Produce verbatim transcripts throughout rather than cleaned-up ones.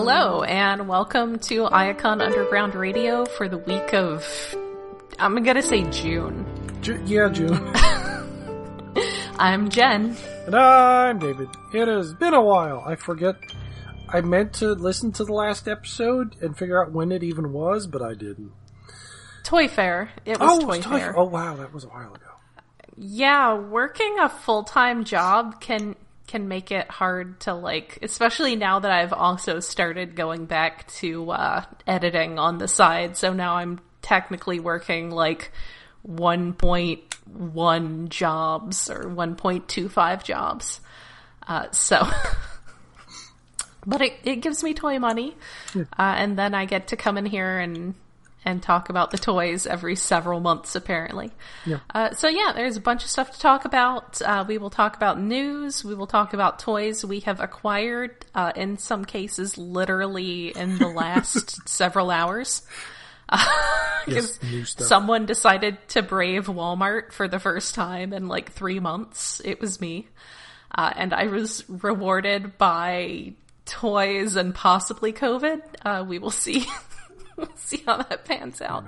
Hello, and welcome to Iacon Underground Radio for the week of, I'm going to say June. Ju- yeah, June. I'm Jen. And I'm David. It has been a while. I forget. I meant to listen to the last episode and figure out when it even was, but I didn't. Toy Fair. It was, oh, it was Toy Fair. Toy- oh, wow. That was a while ago. Yeah, working a full-time job can... can make it hard to, like, especially now that I've also started going back to uh, editing on the side. So now I'm technically working like one point one jobs or one point two five jobs. Uh, so, but it, it gives me toy money. Yeah. Uh, and then I get to come in here and, and talk about the toys every several months, apparently. Yeah. Uh, so yeah, there's a bunch of stuff to talk about. Uh, we will talk about news. We will talk about toys we have acquired, uh, in some cases, literally in the last several hours. Uh, yes, new stuff. Someone decided to brave Walmart for the first time in like three months. It was me. Uh, and I was rewarded by toys and possibly COVID. Uh, we will see. We'll see how that pans out.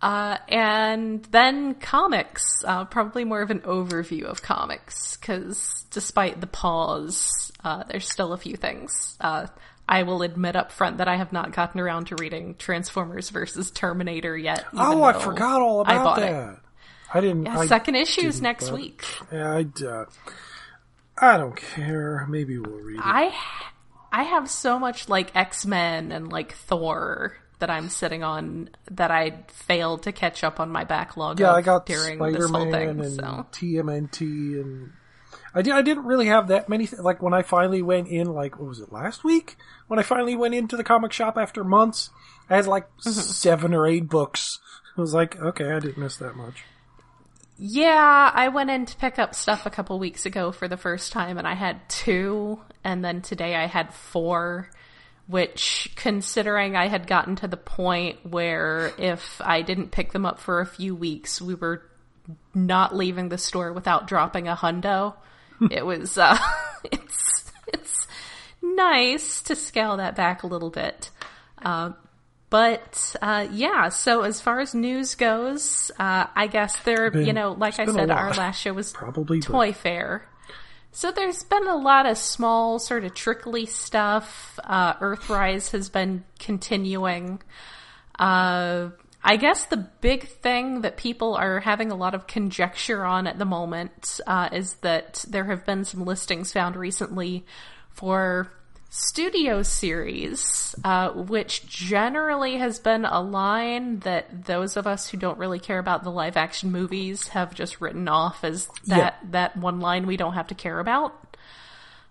Uh, and then comics, uh, probably more of an overview of comics, because despite the pause, uh, there's still a few things. Uh, I will admit up front that I have not gotten around to reading Transformers versus Terminator yet. Oh, I forgot all about I that. It. I didn't. Yeah, I second issue's didn't, next week. Yeah, I, uh, I don't care. Maybe we'll read it. I, I have so much like X-Men and like Thor that I'm sitting on that I failed to catch up on my backlog. Yeah, of I got during Spider-Man this whole thing, and so. T M N T, and I, did, I didn't really have that many. Th- like when I finally went in, like what was it last week? When I finally went into the comic shop after months, I had like mm-hmm. seven or eight books. I was like, okay, I didn't miss that much. Yeah, I went in to pick up stuff a couple weeks ago for the first time, and I had two, and then today I had four. Which, considering I had gotten to the point where if I didn't pick them up for a few weeks, we were not leaving the store without dropping a hundo. It was, uh, it's, it's nice to scale that back a little bit. Uh, but, uh, yeah, so as far as news goes, uh, I guess there, been, you know, like I said, our last show was probably Toy but. Fair. So there's been a lot of small, sort of trickly stuff. Uh, Earthrise has been continuing. Uh, I guess the big thing that people are having a lot of conjecture on at the moment, uh, is that there have been some listings found recently for Studio series, uh, which generally has been a line that those of us who don't really care about the live action movies have just written off as that, yeah. that one line we don't have to care about.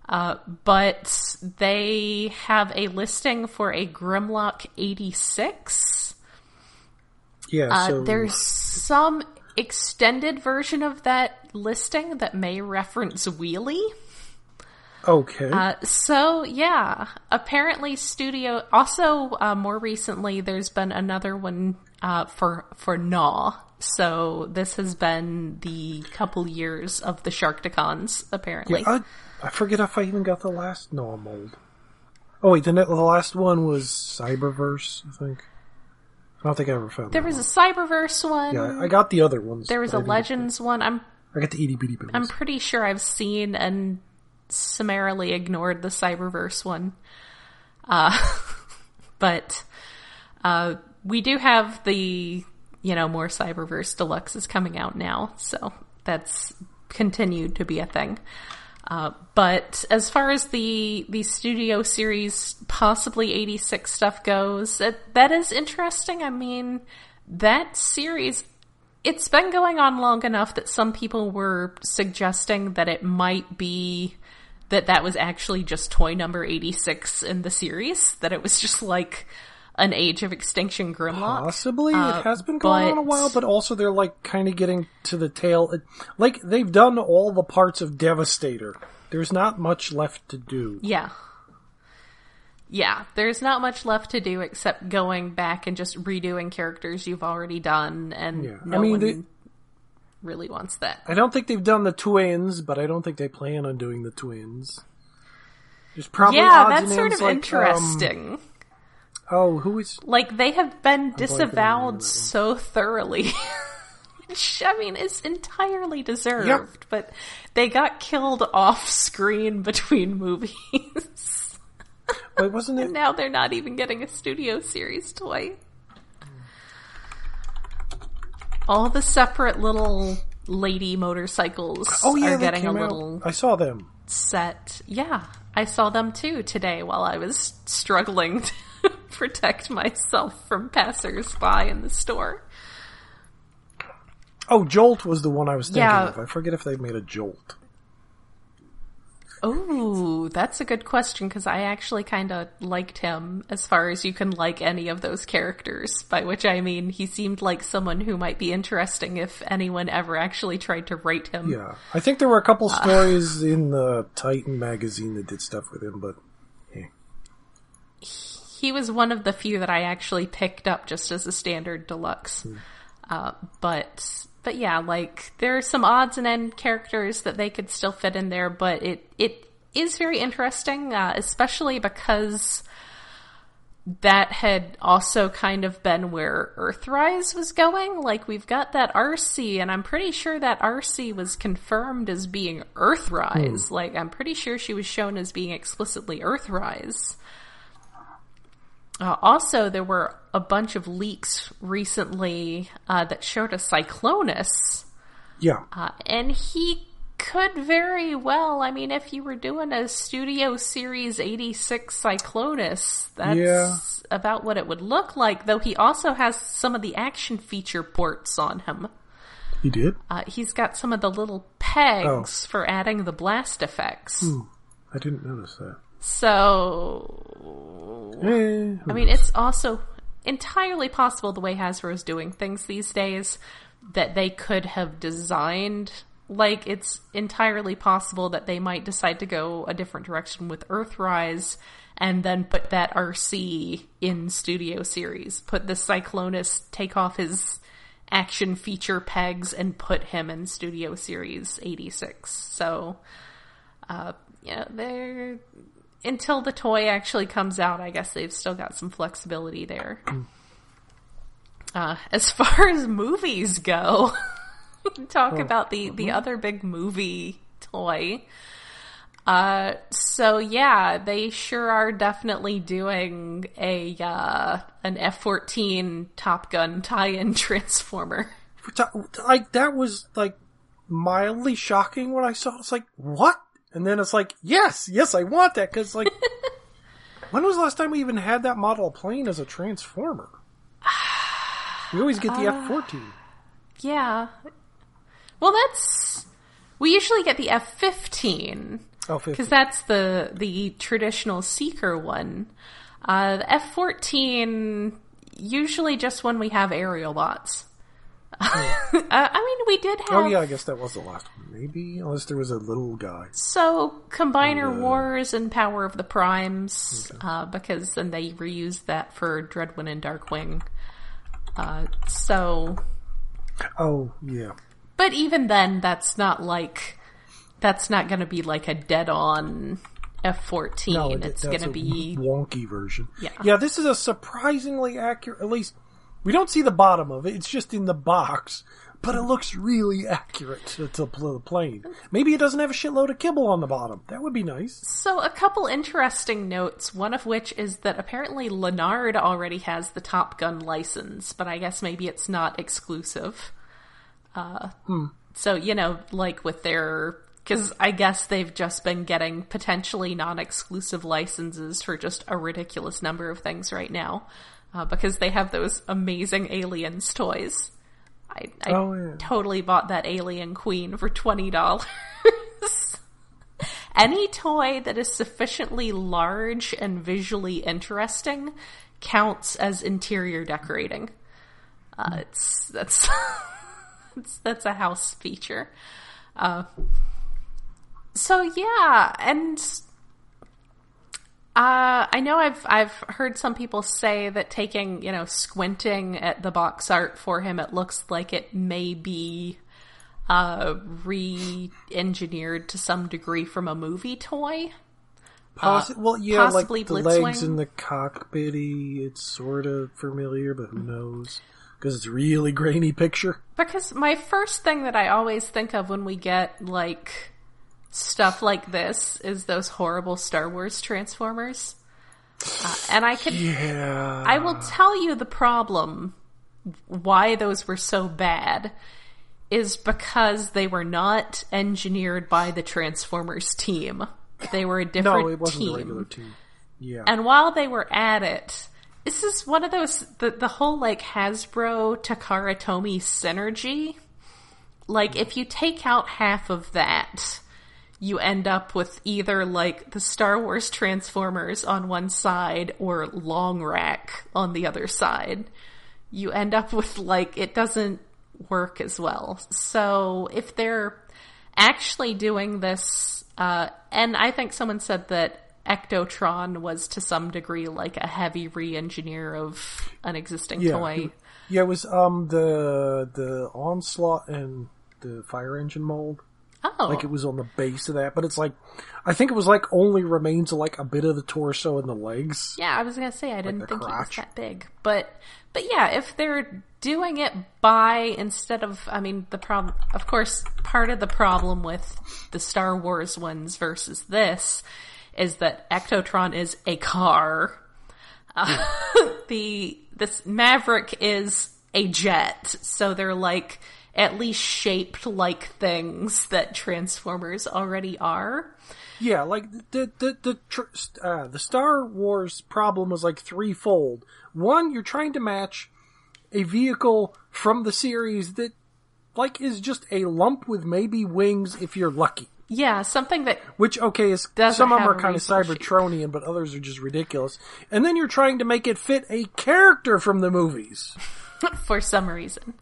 Uh, but they have a listing for a Grimlock eighty-six. Yeah. So... Uh, there's some extended version of that listing that may reference Wheelie. Okay. Uh, so, yeah. Apparently Studio... Also, uh, more recently, there's been another one uh, for for Gnaw. So, this has been the couple years of the Sharkticons, apparently. Yeah, I, I forget if I even got the last Gnaw mold. Oh, wait. The, the last one was Cyberverse, I think. I don't think I ever found There was one. a Cyberverse one. Yeah, I got the other ones. There was a Legends think. one. I'm. I got the E D B D ones. I'm pretty sure I've seen and... summarily ignored the Cyberverse one. Uh, but, uh, we do have the, you know, more Cyberverse Deluxe is coming out now, so that's continued to be a thing. Uh, but as far as the, the Studio series, possibly eighty-six stuff goes, it, that is interesting. I mean, that series, it's been going on long enough that some people were suggesting that it might be that that was actually just toy number eighty-six in the series, that it was just like an Age of Extinction Grimlock. Possibly. Uh, it has been going but... on a while, but also they're like kind of getting to the tail. Like, they've done all the parts of Devastator. There's not much left to do. Yeah. Yeah, there's not much left to do except going back and just redoing characters you've already done, and yeah. no I mean, one... They... really wants that. I don't think they've done the twins, but I don't think they plan on doing the twins. There's probably yeah, odds that's sort of like, interesting. Um, oh, who is... Like, they have been disavowed so thoroughly. Which, I mean, is entirely deserved. Yep. But they got killed off screen between movies. Wait, wasn't it... And now they're not even getting a studio series toy. All the separate little lady motorcycles oh, yeah, are getting a little... Out. I saw them. Set. Yeah, I saw them too today while I was struggling to protect myself from passersby in the store. Oh, Jolt was the one I was thinking yeah. of. I forget if they made a Jolt. Oh, that's a good question, because I actually kind of liked him as far as you can like any of those characters, by which I mean he seemed like someone who might be interesting if anyone ever actually tried to rate him. Yeah, I think there were a couple uh, stories in the Titan magazine that did stuff with him, but... Yeah. He was one of the few that I actually picked up just as a standard deluxe. Hmm. Uh, but... But yeah, like, there are some odds and end characters that they could still fit in there, but it, it is very interesting, uh, especially because that had also kind of been where Earthrise was going. Like, we've got that R C, and I'm pretty sure that R C was confirmed as being Earthrise. Hmm. Like, I'm pretty sure she was shown as being explicitly Earthrise. Uh, also, there were a bunch of leaks recently uh, that showed a Cyclonus. Yeah. Uh, and he could very well, I mean, if you were doing a Studio Series eighty-six Cyclonus, that's yeah. about what it would look like, though he also has some of the action feature ports on him. He did? Uh, he's got some of the little pegs oh. for adding the blast effects. Ooh, I didn't notice that. So, I mean, it's also entirely possible the way Hasbro's doing things these days that they could have designed, like, it's entirely possible that they might decide to go a different direction with Earthrise and then put that R C in Studio Series, put the Cyclonus, take off his action feature pegs and put him in Studio Series eighty-six. So, uh, you know, they're... Until the toy actually comes out, I guess they've still got some flexibility there. Uh, as far as movies go, talk oh. about the, the other big movie toy. Uh, so yeah, they sure are definitely doing a uh, an F fourteen Top Gun tie-in Transformer. Like, that was like mildly shocking when I saw it. It's like, what? And then it's like, yes, yes, I want that, because, like, when was the last time we even had that model plane as a Transformer? We always get the uh, F fourteen. Yeah. Well, that's... We usually get the F fifteen. Oh, fifteen. Because that's the, the traditional Seeker one. Uh, the F fourteen, usually just when we have aerial bots. Oh. uh, I mean, we did have... Oh, yeah, I guess that was the last one. Maybe, unless there was a little guy. So, Combiner yeah. Wars and Power of the Primes, okay. uh, because then they reused that for Dreadwing and Darkwing. Uh, so... Oh, yeah. But even then, that's not like... That's not going to be like a dead-on F fourteen. No, it, it's going to be... wonky version. Yeah. Yeah, this is a surprisingly accurate... At least... We don't see the bottom of it. It's just in the box. But it looks really accurate to, to the plane. Maybe it doesn't have a shitload of kibble on the bottom. That would be nice. So a couple interesting notes, one of which is that apparently Lennard already has the Top Gun license, but I guess maybe it's not exclusive. Uh, hmm. So, you know, like with their... Because I guess they've just been getting potentially non-exclusive licenses for just a ridiculous number of things right now. Uh, because they have those amazing Aliens toys. I, I oh, yeah. totally bought that Alien Queen for twenty dollars. Any toy that is sufficiently large and visually interesting counts as interior decorating. Uh, it's, that's, it's, that's a house feature. Uh, so yeah, and... Uh, I know I've I've heard some people say that taking, you know, squinting at the box art for him, it looks like it may be uh, re-engineered to some degree from a movie toy. Possi- well, yeah, like the Blitzwing. Legs in the cockpity, it's sort of familiar, but who knows? Because it's a really grainy picture. Because my first thing that I always think of when we get, like, stuff like this is those horrible Star Wars Transformers. Uh, and I could... Yeah. I will tell you the problem, why those were so bad, is because they were not engineered by the Transformers team. They were a different team. No, it wasn't a regular team. Yeah. And while they were at it, this is one of those, the, the whole, like, Hasbro, Takara Tomy synergy. Like, if you take out half of that, you end up with either, like, the Star Wars Transformers on one side or Long Rack on the other side. You end up with, like, it doesn't work as well. So, if they're actually doing this... Uh, and I think someone said that Ectotron was to some degree like a heavy re-engineer of an existing yeah. toy. Yeah, it was um, the the Onslaught and the Fire Engine mold. Oh. Like it was on the base of that, but it's like, I think it was like only remains of like a bit of the torso and the legs. Yeah, I was going to say, I like didn't think crotch. It was that big. But, but yeah, if they're doing it by, instead of, I mean, the problem, of course, part of the problem with the Star Wars ones versus this is that Ectotron is a car. Uh, the, this Maverick is a jet. So they're like, at least shaped like things that Transformers already are. Yeah, like the the the the, uh, the Star Wars problem was like threefold. One, you're trying to match a vehicle from the series that like is just a lump with maybe wings if you're lucky. Yeah, something that which okay is some of them are kind of Cybertronian, shape. But others are just ridiculous. And then you're trying to make it fit a character from the movies for some reason.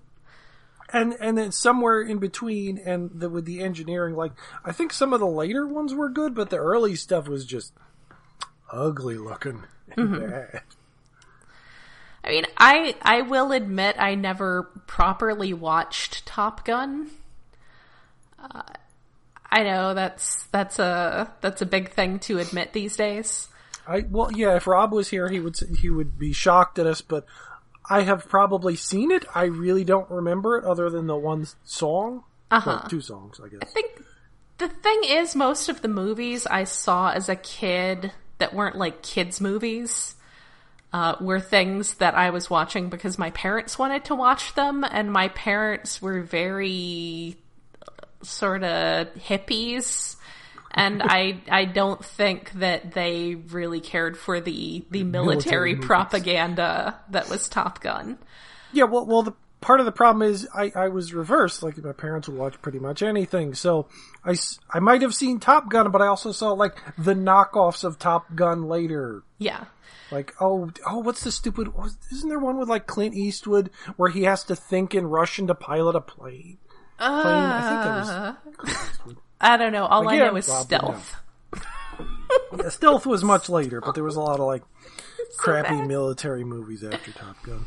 And and then somewhere in between, and the, with the engineering, like, I think some of the later ones were good, but the early stuff was just ugly looking and mm-hmm. bad. I mean, I, I will admit I never properly watched Top Gun. Uh, I know that's that's a that's a big thing to admit these days. I well, yeah. If Rob was here, he would he would be shocked at us, but. I have probably seen it. I really don't remember it other than the one song. Uh-huh. Well, two songs, I guess. I think the thing is most of the movies I saw as a kid that weren't like kids' movies uh, were things that I was watching because my parents wanted to watch them, and my parents were very sort of hippies. And I I don't think that they really cared for the, the military, military propaganda that was Top Gun. Yeah, well, well, the part of the problem is I, I was reversed. Like, my parents would watch pretty much anything. So I, I might have seen Top Gun, but I also saw, like, the knockoffs of Top Gun later. Yeah. Like, oh, oh, what's the stupid... Isn't there one with, like, Clint Eastwood where he has to think in Russian to pilot a plane? Uh... plane? I think that was Clint Eastwood. I don't know. All Again, I know is Rob Stealth. Yeah, Stealth was much later, but there was a lot of like so crappy bad. military movies after Top Gun.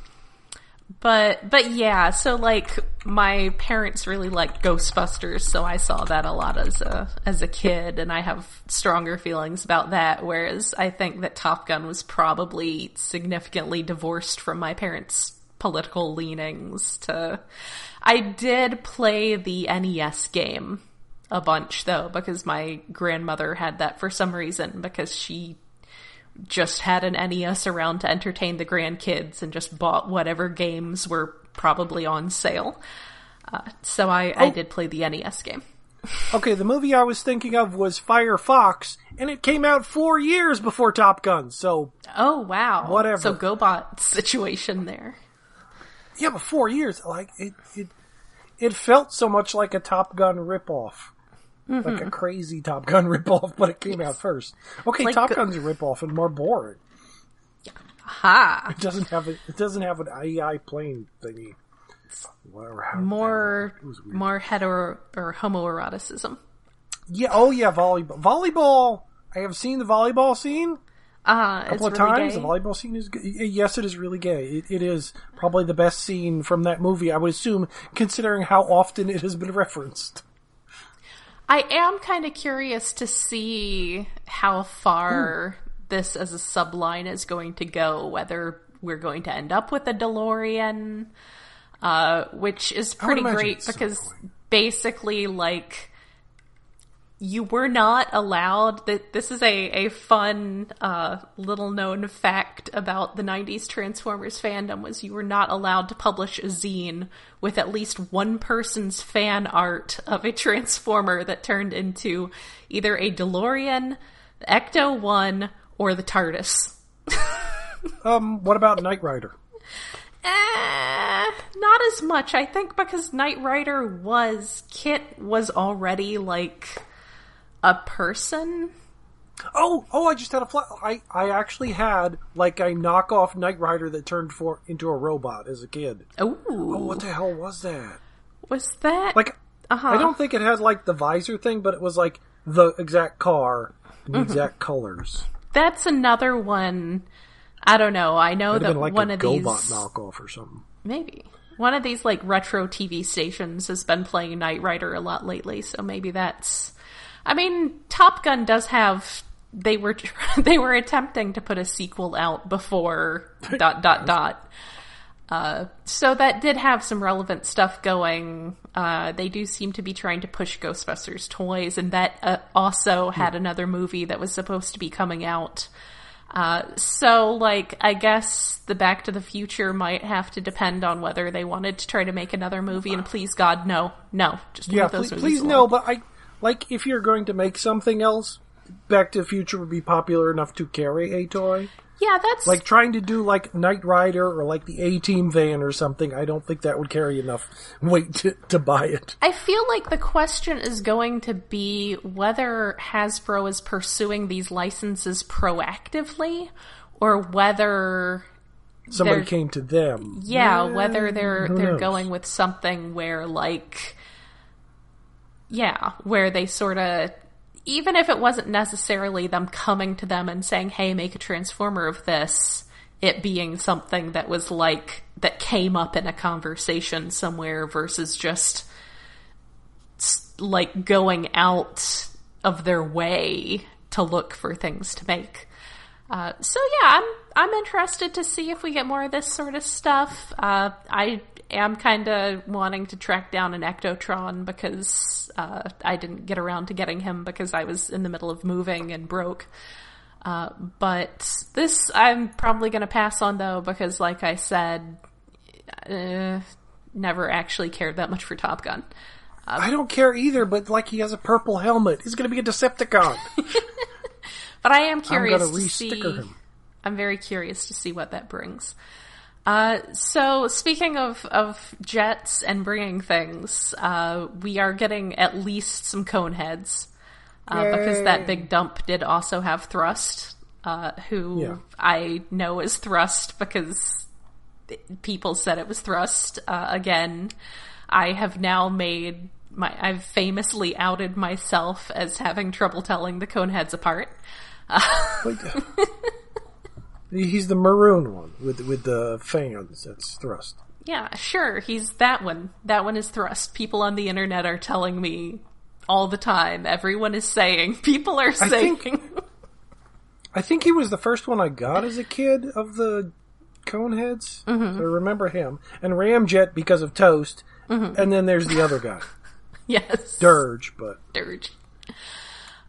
But but yeah, so like my parents really liked Ghostbusters, so I saw that a lot as a as a kid, and I have stronger feelings about that. Whereas I think that Top Gun was probably significantly divorced from my parents' political leanings. To I did play the N E S game. A bunch, though, because my grandmother had that for some reason, because she just had an N E S around to entertain the grandkids and just bought whatever games were probably on sale. Uh, so I, oh. I did play the N E S game. Okay, the movie I was thinking of was Firefox, and it came out four years before Top Gun, so... Oh, wow. Whatever. So GoBot situation there. Yeah, but four years, like, it it, it felt so much like a Top Gun ripoff. Mm-hmm. Like a crazy Top Gun ripoff, but it came yes. out first. Okay, like, Top Gun's a ripoff and more boring. Ha! It doesn't have a, it doesn't have an A I plane thingy. Whatever, how, more more hetero or homoeroticism. Yeah. Oh yeah. Volleyball. Volleyball. I have seen the volleyball scene. Uh, a couple of really times. Gay. The volleyball scene is good. Yes, it is really gay. It, it is probably the best scene from that movie, I would assume, considering how often it has been referenced. I am kind of curious to see how far Ooh. this as a subline is going to go, whether we're going to end up with a DeLorean, uh, which is pretty great because so. basically, like, you were not allowed... That This is a, a fun uh, little-known fact about the nineties Transformers fandom, was you were not allowed to publish a zine with at least one person's fan art of a Transformer that turned into either a DeLorean, the Ecto one, or the TARDIS. um, what about Knight Rider? Eh, not as much, I think, because Knight Rider was... Kit was already, like... a person? Oh, oh! I just had a flash. I, I actually had like a knockoff Knight Rider that turned for into a robot as a kid. Ooh. Oh, what the hell was that? Was that like? Uh-huh. I don't think it had like the visor thing, but it was like the exact car, the mm-hmm. exact colors. That's another one. I don't know. I know that like one a of GoBot these knockoff or something. Maybe one of these like retro T V stations has been playing Knight Rider a lot lately, so maybe that's. I mean, Top Gun does have, they were, they were attempting to put a sequel out before dot, dot, dot. Uh, so that did have some relevant stuff going. Uh, they do seem to be trying to push Ghostbusters toys, and that uh, also had another movie that was supposed to be coming out. Uh, so like, I guess the Back to the Future might have to depend on whether they wanted to try to make another movie, and please God, no, no, just yeah, leave those please, movies please no, but I, Like, if you're going to make something else, Back to the Future would be popular enough to carry a toy. Yeah, that's... Like, trying to do, like, Knight Rider or, like, the A-Team van or something, I don't think that would carry enough weight to, to buy it. I feel like the question is going to be whether Hasbro is pursuing these licenses proactively, or whether... Somebody came to them. Yeah, yeah whether they're they're knows? going with something where, like... Yeah, where they sort of, even if it wasn't necessarily them coming to them and saying, hey, make a Transformer of this, it being something that was like, that came up in a conversation somewhere versus just like going out of their way to look for things to make. Uh, so yeah, I'm, I'm interested to see if we get more of this sort of stuff. Uh, I... I'm kind of wanting to track down an Ectotron because uh, I didn't get around to getting him because I was in the middle of moving and broke. Uh, but this I'm probably going to pass on, though, because like I said, uh, never actually cared that much for Top Gun. Uh, I don't care either, but like he has a purple helmet. He's going to be a Decepticon. But I am curious to see. Him. I'm very curious to see what that brings. Uh, so speaking of, of jets and bringing things, uh, we are getting at least some cone heads, uh, Yay. because that big dump did also have Thrust, uh, who yeah. I know is Thrust because people said it was Thrust. Uh, again, I have now made my, I've famously outed myself as having trouble telling the cone heads apart. Uh, He's the maroon one with with the fans. That's Thrust. Yeah, sure. He's that one. That one is Thrust. People on the internet are telling me all the time. Everyone is saying. People are saying. I think, I think he was the first one I got as a kid of the Coneheads. Mm-hmm. I remember him. And Ramjet because of Toast. Mm-hmm. And then there's the other guy. Yes. Dirge, but. Dirge.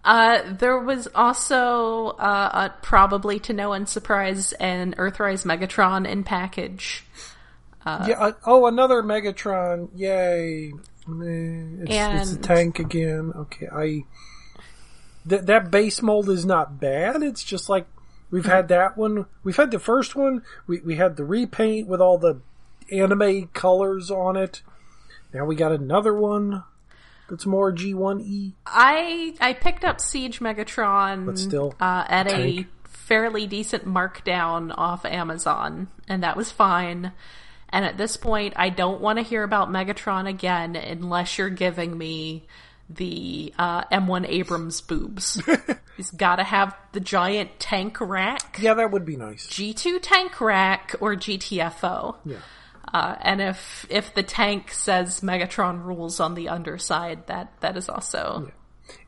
Uh, there was also, uh, uh, probably to no one's surprise, an Earthrise Megatron in package. Uh, yeah, uh, oh, another Megatron. Yay. It's, and... it's a tank again. Okay, I... Th- that base mold is not bad. It's just like, we've had that one. We've had the first one. We, we had the repaint with all the anime colors on it. Now we got another one. It's more G one E. I I picked up Siege Megatron but still, uh, at tank. a fairly decent markdown off Amazon, and that was fine. And at this point, I don't want to hear about Megatron again unless you're giving me the uh, M one Abrams boobs. He's got to have the giant tank rack. Yeah, that would be nice. G two tank rack or G T F O. Yeah. Uh, and if if the tank says Megatron rules on the underside, that, that is also yeah.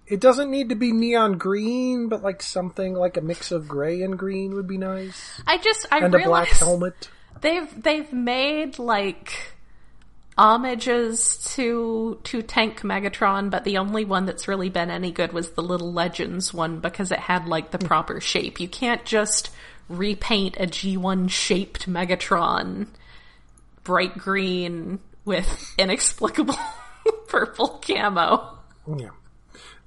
It doesn't need to be neon green, but like something like a mix of gray and green would be nice. I just I and a black helmet. They've they've made like homages to to Tank Megatron, but the only one that's really been any good was the Little Legends one because it had like the proper shape. You can't just repaint a G one shaped Megatron bright green with inexplicable purple camo. Yeah.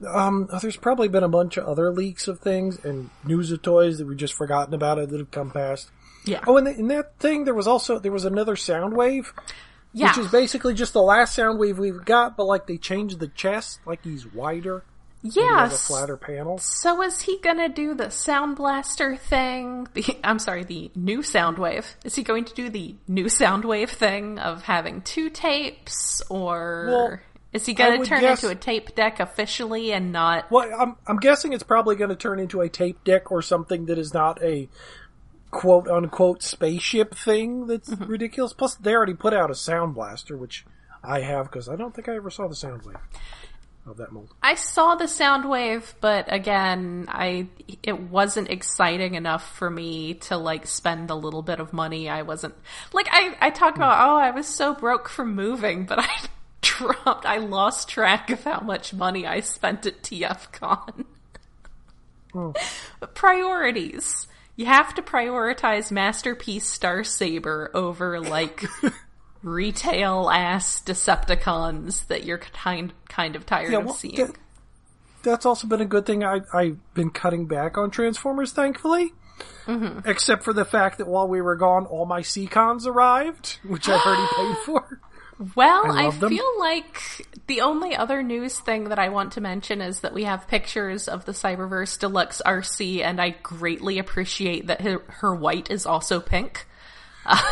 Um, there's probably been a bunch of other leaks of things and news of toys that we've just forgotten about it that have come past. Yeah. Oh, and the, in that thing, there was also, there was another sound wave. Yeah. Which is basically just the last sound wave we've got, but like they changed the chest, like he's wider. Yeah. He has a flatter panel. So is he gonna do the Sound Blaster thing? The, I'm sorry, the new sound wave. Is he going to do the new sound wave thing of having two tapes, or... Well, is he going to turn guess, into a tape deck officially and not... Well, I'm, I'm guessing it's probably going to turn into a tape deck or something that is not a quote-unquote spaceship thing that's mm-hmm. ridiculous. Plus, they already put out a Sound Blaster, which I have, because I don't think I ever saw the sound wave of that mold. I saw the sound wave, but again, I it wasn't exciting enough for me to, like, spend the little bit of money. I wasn't... Like, I, I talk about, mm. oh, I was so broke from moving, but I... dropped. I lost track of how much money I spent at T F Con. Oh. Priorities. You have to prioritize Masterpiece Star Saber over, like, retail-ass Decepticons that you're kind, kind of tired yeah, well, of seeing. That, that's also been a good thing. I, I've been cutting back on Transformers, thankfully. Mm-hmm. Except for the fact that while we were gone, all my Seacons arrived, which I've already paid for. Well, I, I feel like the only other news thing that I want to mention is that we have pictures of the Cyberverse Deluxe R C, and I greatly appreciate that her, her white is also pink.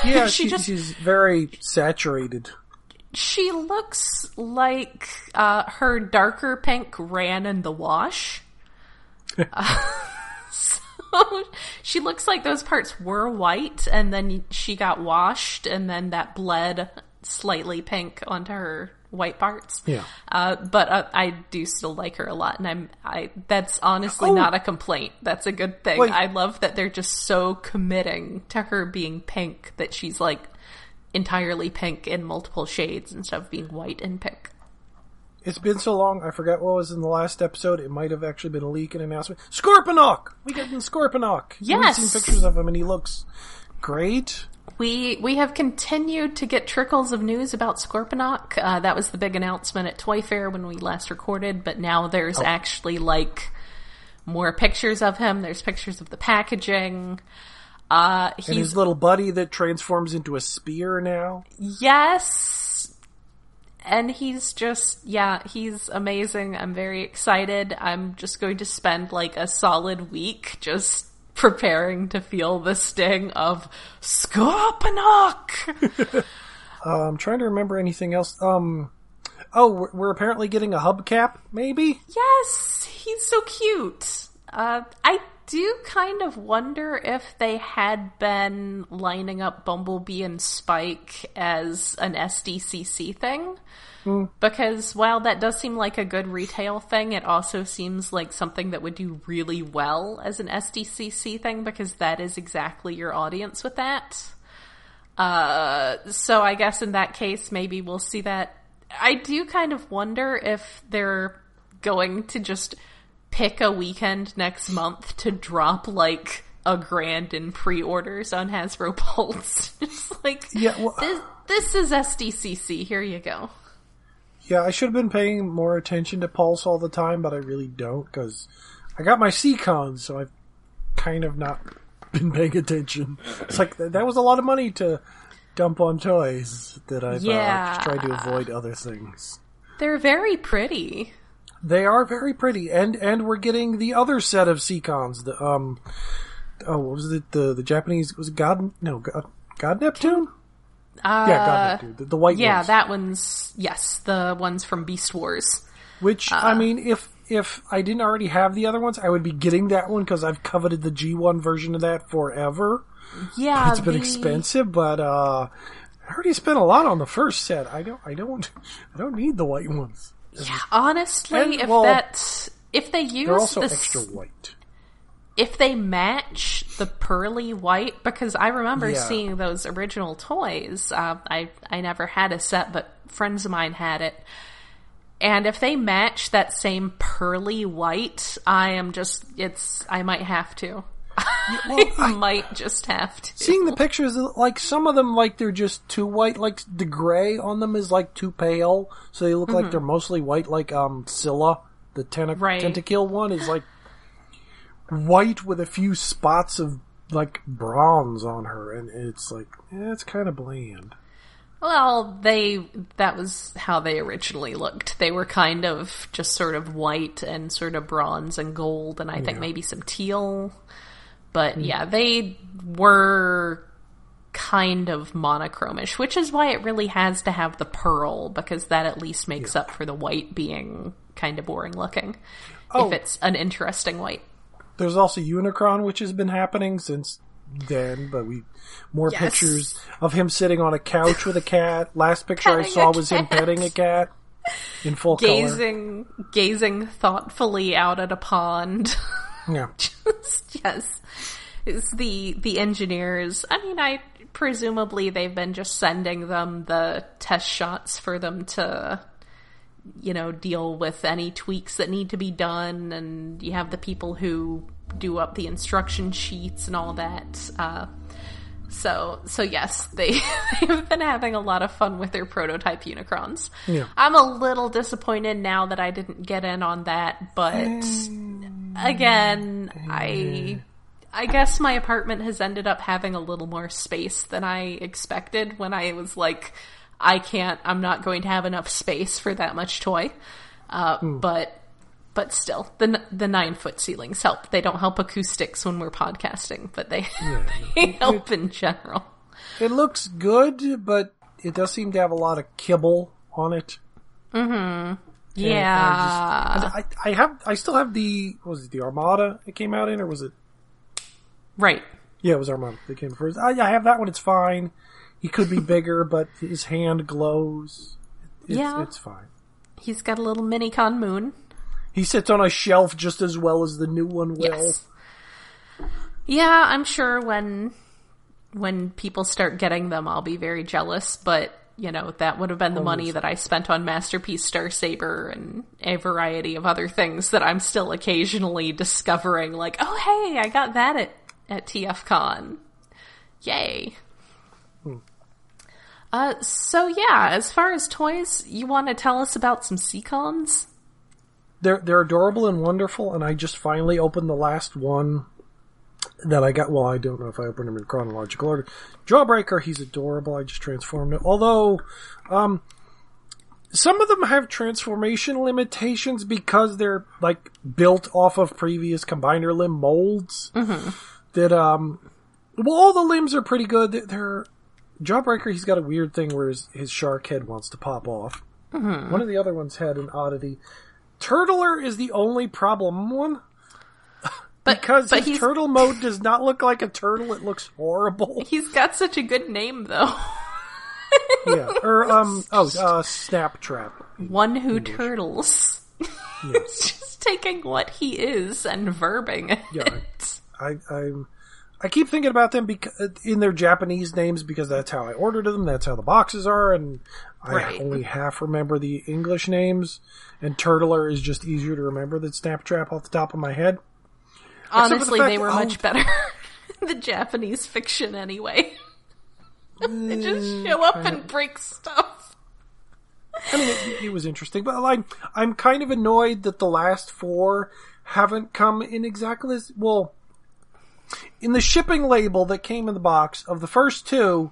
Yeah, she she, just, she's very saturated. She looks like uh, her darker pink ran in the wash. uh, so she looks like those parts were white, and then she got washed, and then that bled... slightly pink onto her white parts. Yeah. Uh, but uh, I do still like her a lot, and I'm I that's honestly oh. not a complaint. That's a good thing. Wait. I love that they're just so committing to her being pink that she's like entirely pink in multiple shades instead of being white and pink. It's been so long, I forgot what was in the last episode. It might have actually been a leak and announcement. Scorponok! We get in Scorponok. Yes. We've seen pictures of him and he looks great. We we have continued to get trickles of news about Scorponok. Uh, that was the big announcement at Toy Fair when we last recorded, but now there's oh. actually, like, more pictures of him. There's pictures of the packaging. Uh, he's, and his little buddy that transforms into a spear now. Yes. And he's just, yeah, he's amazing. I'm very excited. I'm just going to spend, like, a solid week just... preparing to feel the sting of Scorponok! uh, I'm trying to remember anything else. Um, oh, we're, we're apparently getting a hubcap, maybe? Yes! He's so cute! Uh, I do kind of wonder if they had been lining up Bumblebee and Spike as an S D C C thing. Mm. Because while that does seem like a good retail thing, it also seems like something that would do really well as an S D C C thing, because that is exactly your audience with that. Uh, so I guess in that case, maybe we'll see that. I do kind of wonder if they're going to just pick a weekend next month to drop, like, a grand in pre-orders on Hasbro Pulse. Just like, yeah, well, this, this is S D C C, here you go. Yeah, I should have been paying more attention to Pulse all the time, but I really don't, because I got my Seacons, so I've kind of not been paying attention. It's like, th- that was a lot of money to dump on toys that I've yeah. uh, tried to avoid other things. They're very pretty. They are very pretty, and, and we're getting the other set of Seacons. The, um, oh, what was it? The, the Japanese, was it God, no, God, God Neptune? Uh, yeah, God Neptune. The, the white yeah, ones. Yeah, that one's, yes, the ones from Beast Wars. Which, uh, I mean, if, if I didn't already have the other ones, I would be getting that one, because I've coveted the G one version of that forever. Yeah. It's been the... expensive, but, uh, I already spent a lot on the first set. I don't, I don't, I don't need the white ones. Yeah, honestly, and, if well, that's if they use they're also this, extra white. If they match the pearly white, because I remember yeah. seeing those original toys. Uh, I I never had a set, but friends of mine had it. And if they match that same pearly white, I am just, it's, I might have to. Yeah, well, I, I might just have to. Seeing the pictures, like, some of them, like, they're just too white. Like, the gray on them is, like, too pale. So they look mm-hmm. like they're mostly white, like, um, Scylla, the tentac- right. tentacle one, is, like, white with a few spots of, like, bronze on her. And it's, like, eh, it's kind of bland. Well, they, that was how they originally looked. They were kind of just sort of white and sort of bronze and gold, and I yeah. think maybe some teal. But yeah, they were kind of monochromish, which is why it really has to have the pearl, because that at least makes yeah. up for the white being kind of boring looking, oh, if it's an interesting white. There's also Unicron, which has been happening since... Then, but we more yes. pictures of him sitting on a couch with a cat. Last picture petting I saw was him petting a cat in full gazing, color, gazing thoughtfully out at a pond. Yeah, just yes, it's the the engineers. I mean, I presumably they've been just sending them the test shots for them to, you know, deal with any tweaks that need to be done, and you have the people who do up the instruction sheets and all that. Uh, so, so yes, they, they've been having a lot of fun with their prototype Unicrons. Yeah. I'm a little disappointed now that I didn't get in on that, but again, I, I guess my apartment has ended up having a little more space than I expected when I was like, I can't, I'm not going to have enough space for that much toy. Uh, mm. but, But still, the the nine-foot ceilings help. They don't help acoustics when we're podcasting, but they, yeah, they help it, in general. It looks good, but it does seem to have a lot of kibble on it. Mm-hmm. Yeah. And I, just, I, I have. I still have the, what was it, the Armada it came out in, or was it? Right. Yeah, it was Armada that came first. I, I have that one. It's fine. He could be bigger, but his hand glows. It's, yeah. It's fine. He's got a little mini-con moon. He sits on a shelf just as well as the new one will. Yes. Yeah, I'm sure when when people start getting them, I'll be very jealous. But, you know, that would have been the Almost. money that I spent on Masterpiece Star Saber and a variety of other things that I'm still occasionally discovering. Like, oh, hey, I got that at, at T F Con. Yay. Hmm. Uh, so, yeah, as far as toys, you want to tell us about some Seacons? They're they're adorable and wonderful, and I just finally opened the last one that I got. Well, I don't know if I opened them in chronological order. Jawbreaker, he's adorable. I just transformed it. Although, um, some of them have transformation limitations because they're, like, built off of previous combiner limb molds. Mm-hmm. That, um, well, all the limbs are pretty good. They're, they're Jawbreaker, he's got a weird thing where his, his shark head wants to pop off. Mm-hmm. One of the other ones had an oddity. Turtler is the only problem one, but, because but his he's... turtle mode does not look like a turtle. It looks horrible. He's got such a good name, though. Yeah, or um, oh, uh, Snap Trap. One who English. Turtles. Yes. Just taking what he is and verbing it. Yeah, I, I, I, I keep thinking about them because in their Japanese names, because that's how I ordered them. That's how the boxes are, and. I right. only half remember the English names, and Turtler is just easier to remember than Snap Trap off the top of my head. Honestly, the they were that, much oh, better in the Japanese fiction anyway. They just show up I, and break stuff. I mean, it, it was interesting, but I'm, I'm kind of annoyed that the last four haven't come in exactly this... Well, in the shipping label that came in the box of the first two...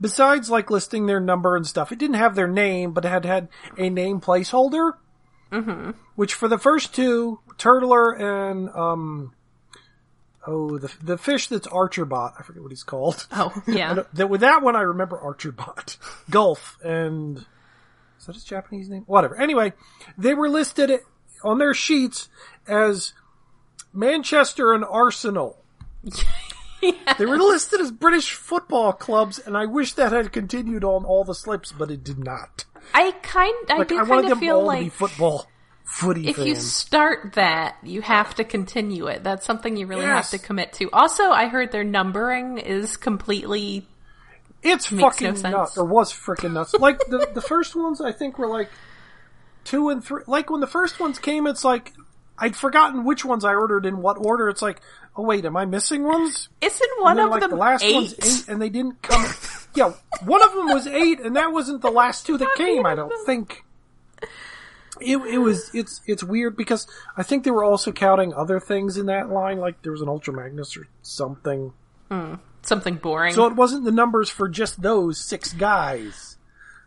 Besides, like, listing their number and stuff, it didn't have their name, but it had had a name placeholder. Mm-hmm. Which, for the first two, Turtler and, um... Oh, the the fish that's Archerbot. I forget what he's called. Oh, yeah. That, with that one, I remember Archerbot. Gulf and... Is that his Japanese name? Whatever. Anyway, they were listed on their sheets as Manchester and Arsenal. Yes. They were listed as British football clubs, and I wish that had continued on all the slips, but it did not. I kind, I like, do I kind wanted of them feel all like to be football, footy if fans. You start that, you have to continue it. That's something you really yes. have to commit to. Also, I heard their numbering is completely. It's makes fucking no nuts. Or was freaking nuts. Like the the first ones, I think were like two and three. Like when the first ones came, it's like. I'd forgotten which ones I ordered in what order. It's like, oh wait, am I missing ones? Isn't one then, of like, them the last eight? One's eight, and they didn't come. Yeah, one of them was eight, and that wasn't the last two that came. I don't think. It it was it's it's weird because I think they were also counting other things in that line, like there was an Ultra Magnus or something, mm, something boring. So it wasn't the numbers for just those six guys.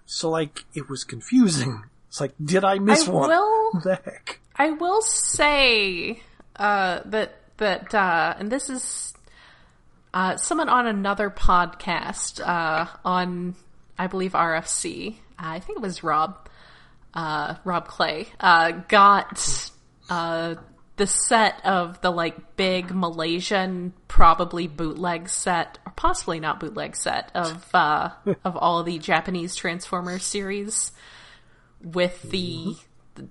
So like it was confusing. It's like, did I miss I one? Will... What the heck? I will say uh, that that uh, and this is uh, someone on another podcast uh, on I believe R F C. I think it was Rob uh, Rob Clay uh, got uh, the set of the like big Malaysian probably bootleg set or possibly not bootleg set of uh, of all the Japanese Transformers series with the.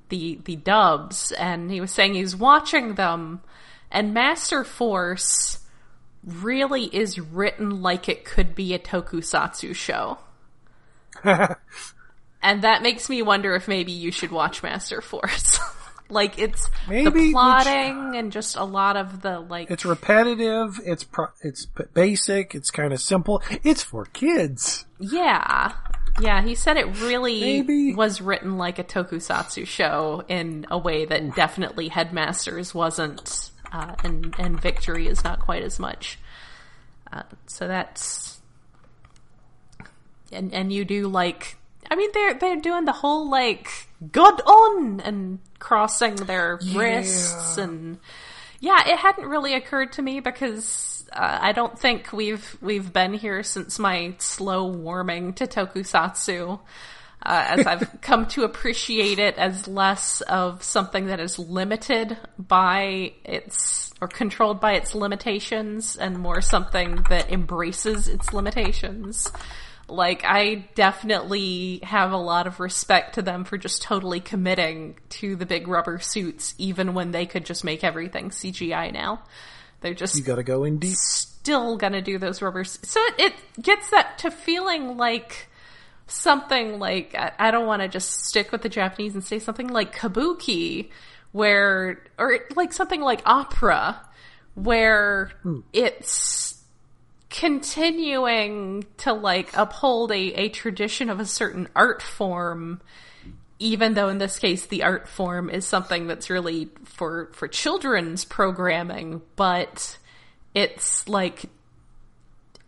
The, the dubs, and he was saying he's watching them, and Master Force really is written like it could be a Tokusatsu show. And that makes me wonder if maybe you should watch Master Force. Like, it's maybe, the plotting, which, and just a lot of the, like... It's repetitive, it's pro- it's basic, it's kind of simple. It's for kids. Yeah. Yeah, he said it really maybe. Was written like a Tokusatsu show in a way that definitely Headmasters wasn't, uh, and, and Victory is not quite as much. Uh, so that's... And and you do, like... I mean, they're, they're doing the whole, like, God on! And crossing their yeah. wrists, and... Yeah, it hadn't really occurred to me because uh, I don't think we've we've been here since my slow warming to Tokusatsu, uh, as I've come to appreciate it as less of something that is limited by its, or controlled by its limitations, and more something that embraces its limitations. Like, I definitely have a lot of respect to them for just totally committing to the big rubber suits, even when they could just make everything C G I now. They're just... You gotta go in deep. Still gonna do those rubber suits. So it, it gets that to feeling like something like... I, I don't want to just stick with the Japanese and say something like Kabuki, where... Or like something like opera, where mm. it's... continuing to, like, uphold a, a tradition of a certain art form, even though in this case the art form is something that's really for, for children's programming, but it's, like,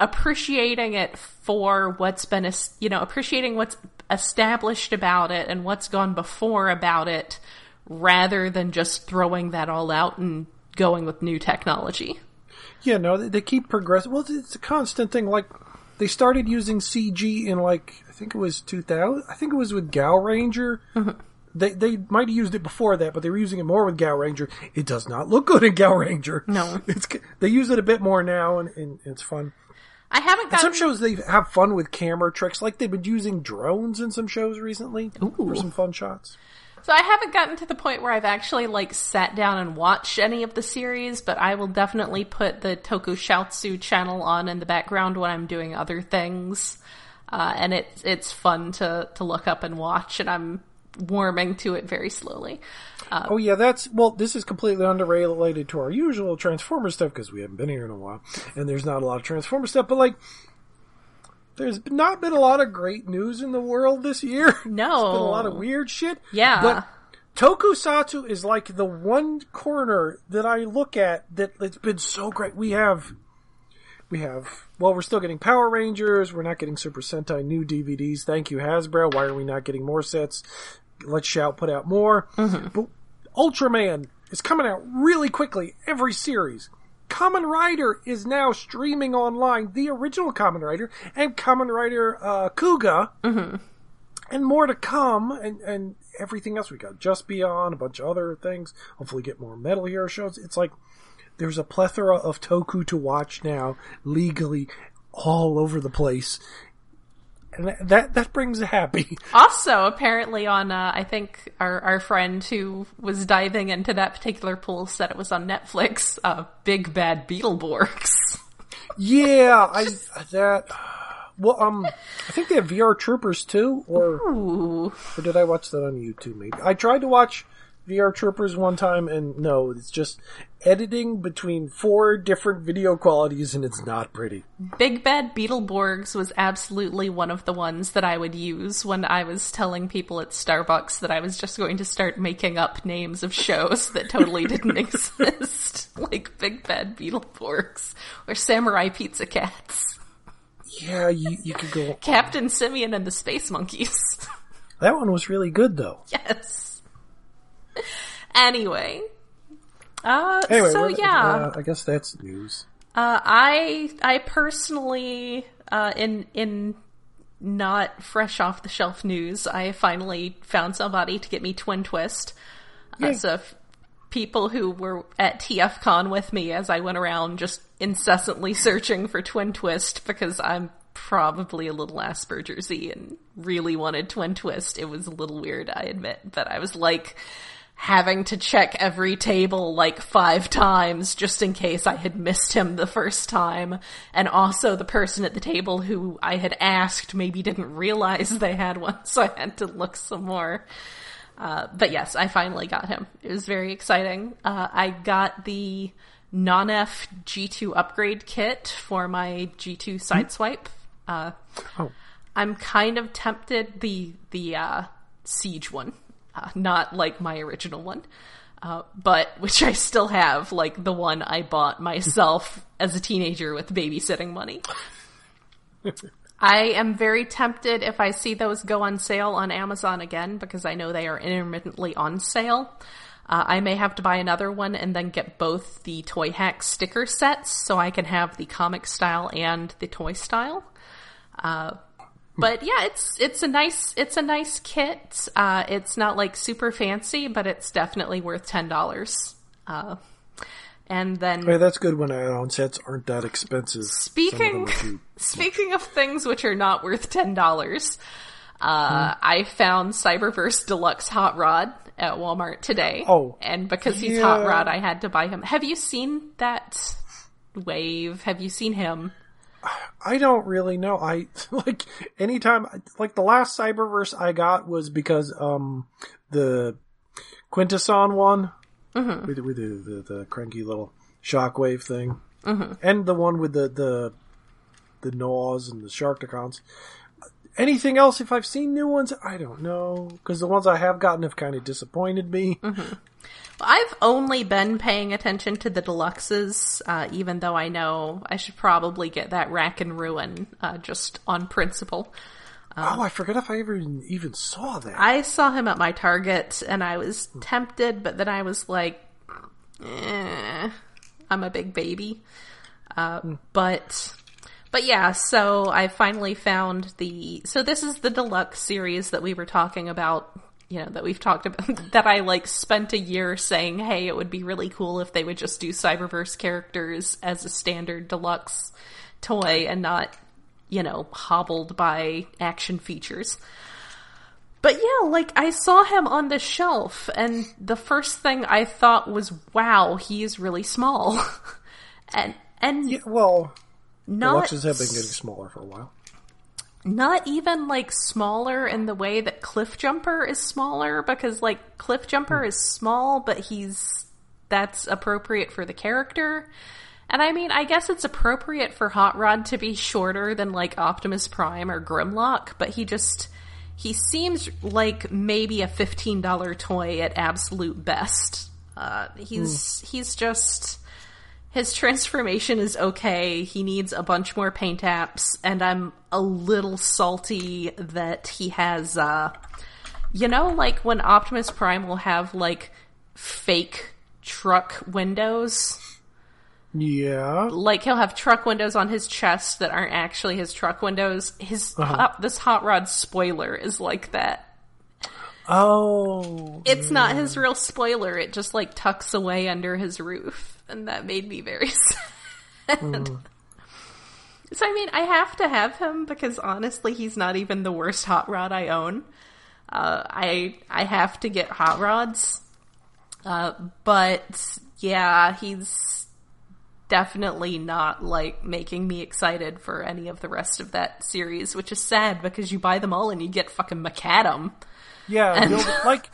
appreciating it for what's been, you know, appreciating what's established about it and what's gone before about it, rather than just throwing that all out and going with new technology. Yeah, no, they keep progressing. Well, it's a constant thing. Like, they started using C G in, like, I think it was two thousand. I think it was with Gal Ranger. Mm-hmm. They they might have used it before that, but they were using it more with Gal Ranger. It does not look good in Gal Ranger. No. It's, they use it a bit more now, and, and it's fun. I haven't gotten... Some shows, they have fun with camera tricks. Like, they've been using drones in some shows recently. Ooh. For some fun shots. So I haven't gotten to the point where I've actually, like, sat down and watched any of the series, but I will definitely put the Tokusatsu channel on in the background when I'm doing other things. Uh, and it's, it's fun to, to look up and watch, and I'm warming to it very slowly. Uh, oh yeah, that's, well, this is completely unrelated to our usual Transformers stuff, because we haven't been here in a while, and there's not a lot of Transformers stuff, but like... There's not been a lot of great news in the world this year. No. There's been a lot of weird shit. Yeah. But Tokusatsu is like the one corner that I look at that it's been so great. We have, we have, well, we're still getting Power Rangers. We're not getting Super Sentai new D V Ds. Thank you, Hasbro. Why are we not getting more sets? Let's Shout put out more. Mm-hmm. But Ultraman is coming out really quickly every series. Kamen Rider is now streaming online, the original Kamen Rider, and Kamen Rider uh, Kuga, mm-hmm. and more to come, and, and everything else. We got Just Beyond, a bunch of other things. Hopefully get more Metal Hero shows. It's like, There's a plethora of Toku to watch now, legally, all over the place. And that that brings happy. Also, apparently on, uh, I think, our, our friend who was diving into that particular pool said it was on Netflix, uh, Big Bad Beetleborgs. Yeah, I that... Well, um, I think they have V R Troopers too, or, Ooh. or did I watch that on YouTube maybe? I tried to watch V R Troopers one time, and no, it's just editing between four different video qualities, and it's not pretty. Big Bad Beetleborgs was absolutely one of the ones that I would use when I was telling people at Starbucks that I was just going to start making up names of shows that totally didn't exist, like Big Bad Beetleborgs, or Samurai Pizza Cats. Yeah, you, you could go... Captain Simeon and the Space Monkeys. That one was really good, though. Yes. Anyway. Uh, anyway, so, yeah. Uh, I guess that's news. Uh, I I personally, uh, in in not fresh-off-the-shelf news, I finally found somebody to get me Twin Twist. Uh, so f- people who were at T F Con with me as I went around just incessantly searching for Twin Twist, because I'm probably a little Asperger's-y and really wanted Twin Twist. It was a little weird, I admit, but I was like having to check every table like five times just in case I had missed him the first time. And also the person at the table who I had asked maybe didn't realize they had one, so I had to look some more. Uh, but yes, I finally got him. It was very exciting. Uh, I got the non-F G two upgrade kit for my G two sideswipe. Uh, oh. I'm kind of tempted the the uh, Siege one, uh, not like my original one, uh, but which I still have, like the one I bought myself as a teenager with babysitting money. I am very tempted if I see those go on sale on Amazon again, because I know they are intermittently on sale. Uh, I may have to buy another one and then get both the Toy Hack sticker sets so I can have the comic style and the toy style. Uh, but yeah, it's it's a nice it's a nice kit. Uh, it's not like super fancy, but it's definitely worth ten dollars. Uh, and then hey, that's good when add-on sets aren't that expensive. Speaking speaking of things which are not worth ten dollars, uh, hmm. I found Cyberverse Deluxe Hot Rod at Walmart today. Oh. And because he's yeah. Hot Rod, I had to buy him. Have you seen that wave? Have you seen him? I don't really know. I, like, anytime, like, the last Cyberverse I got was because, um, the Quintesson one. Mm-hmm. We, we do the, the cranky little shockwave thing. Mm-hmm. And the one with the, the, the gnaws and the Sharkticons. Anything else, if I've seen new ones, I don't know. Because the ones I have gotten have kind of disappointed me. Mm-hmm. Well, I've only been paying attention to the deluxes, uh, even though I know I should probably get that Rack and Ruin, uh, just on principle. Um, oh, I forgot if I ever even saw that. I saw him at my Target, and I was tempted, but then I was like, eh, I'm a big baby. Uh, but... But yeah, so I finally found the... So this is the deluxe series that we were talking about, you know, that we've talked about, that I, like, spent a year saying, hey, it would be really cool if they would just do Cyberverse characters as a standard deluxe toy and not, you know, hobbled by action features. But yeah, like, I saw him on the shelf, and the first thing I thought was, wow, he is really small. and, and... Yeah, well... Not, deluxes have been getting smaller for a while. Not even, like, smaller in the way that Cliffjumper is smaller, because, like, Cliffjumper mm. is small, but he's... That's appropriate for the character. And, I mean, I guess it's appropriate for Hot Rod to be shorter than, like, Optimus Prime or Grimlock, but he just... He seems like maybe a fifteen dollars toy at absolute best. Uh, he's mm. he's just... His transformation is okay. He needs a bunch more paint apps, and I'm a little salty that he has, uh, you know, like when Optimus Prime will have like fake truck windows. Yeah. Like he'll have truck windows on his chest that aren't actually his truck windows. His uh-huh. hot, this Hot Rod spoiler is like that. Oh. It's not his real spoiler. It just, like, tucks away under his roof. And that made me very sad. Mm. So, I mean, I have to have him because, honestly, he's not even the worst hot rod I own. Uh, I I have to get hot rods. Uh, but, yeah, he's definitely not, like, making me excited for any of the rest of that series, which is sad because you buy them all and you get fucking Macadam. Yeah, and... you know, like,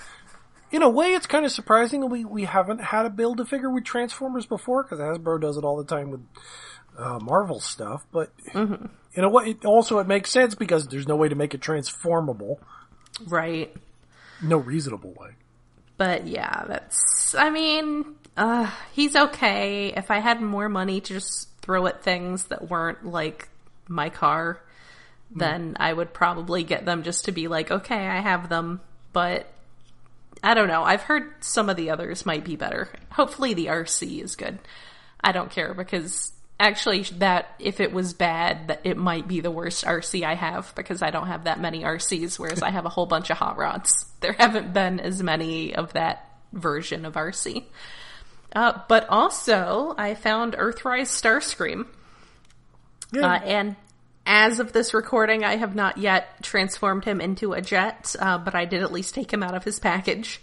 in a way it's kind of surprising that we, we haven't had a Build-A-Figure with Transformers before, because Hasbro does it all the time with uh, Marvel stuff, but mm-hmm. in a way, it, also it makes sense because there's no way to make it transformable. Right. No reasonable way. But yeah, that's, I mean, uh, he's okay. If I had more money to just throw at things that weren't, like, my car, then mm. I would probably get them just to be like, okay, I have them. But, I don't know. I've heard some of the others might be better. Hopefully the R C is good. I don't care, because actually that, if it was bad, that it might be the worst R C I have, because I don't have that many R Cs, whereas I have a whole bunch of hot rods. There haven't been as many of that version of R C. Uh, but also, I found Earthrise Starscream. Yeah. Uh, and as of this recording, I have not yet transformed him into a jet, uh, but I did at least take him out of his package.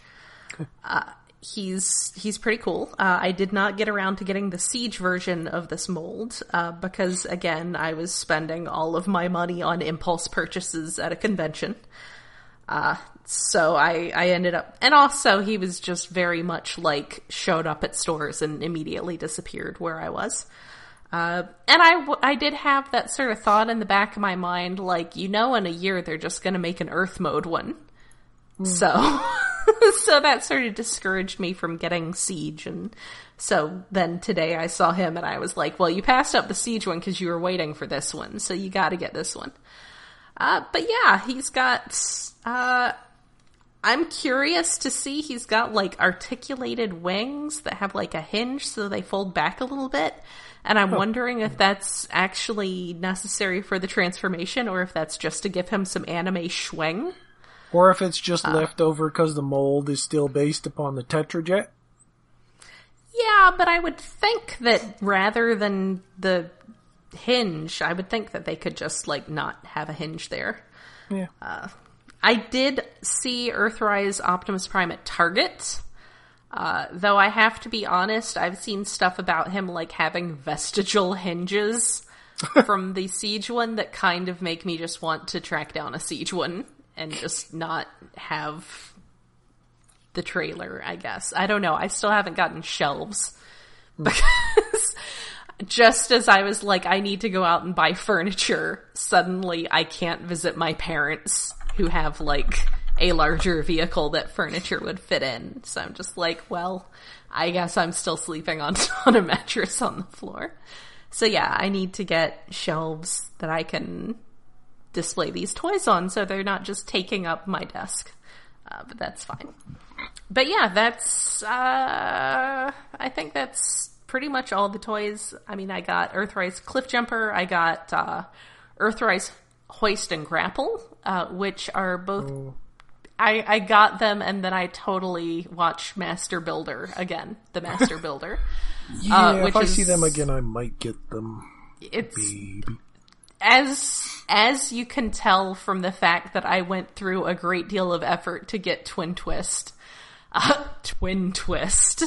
Uh, He's he's pretty cool. Uh, I did not get around to getting the Siege version of this mold uh, because, again, I was spending all of my money on impulse purchases at a convention. Uh, so I, I ended up... And also, he was just very much, like, showed up at stores and immediately disappeared where I was. Uh, and I, w- I did have that sort of thought in the back of my mind, like, you know, in a year they're just going to make an Earth mode one. Mm. So... So that sort of discouraged me from getting Siege, and so then today I saw him and I was like, well, you passed up the Siege one because you were waiting for this one, so you gotta get this one. Uh, but yeah, he's got, uh, I'm curious to see, he's got, like, articulated wings that have, like, a hinge so they fold back a little bit, and I'm oh. wondering if that's actually necessary for the transformation, or if that's just to give him some anime schwing. Or if it's just uh, left over because the mold is still based upon the Tetrajet? Yeah, but I would think that rather than the hinge, I would think that they could just, like, not have a hinge there. Yeah. Uh, I did see Earthrise Optimus Prime at Target, uh, though I have to be honest, I've seen stuff about him, like, having vestigial hinges from the Siege one that kind of make me just want to track down a Siege one. And just not have the trailer, I guess. I don't know. I still haven't gotten shelves. Because just as I was like, I need to go out and buy furniture, suddenly I can't visit my parents who have, like, a larger vehicle that furniture would fit in. So I'm just like, well, I guess I'm still sleeping on, on a mattress on the floor. So yeah, I need to get shelves that I can... display these toys on, so they're not just taking up my desk. Uh, but that's fine. But yeah, that's, uh, I think that's pretty much all the toys. I mean, I got Earthrise Cliffjumper, I got, uh, Earthrise Hoist and Grapple, uh, which are both, oh. I, I got them and then I totally watched Master Builder again. The Master Builder. Yeah, uh, which if I is, see them again, I might get them. It's... Baby. As as you can tell from the fact that I went through a great deal of effort to get Twin Twist, uh, Twin Twist,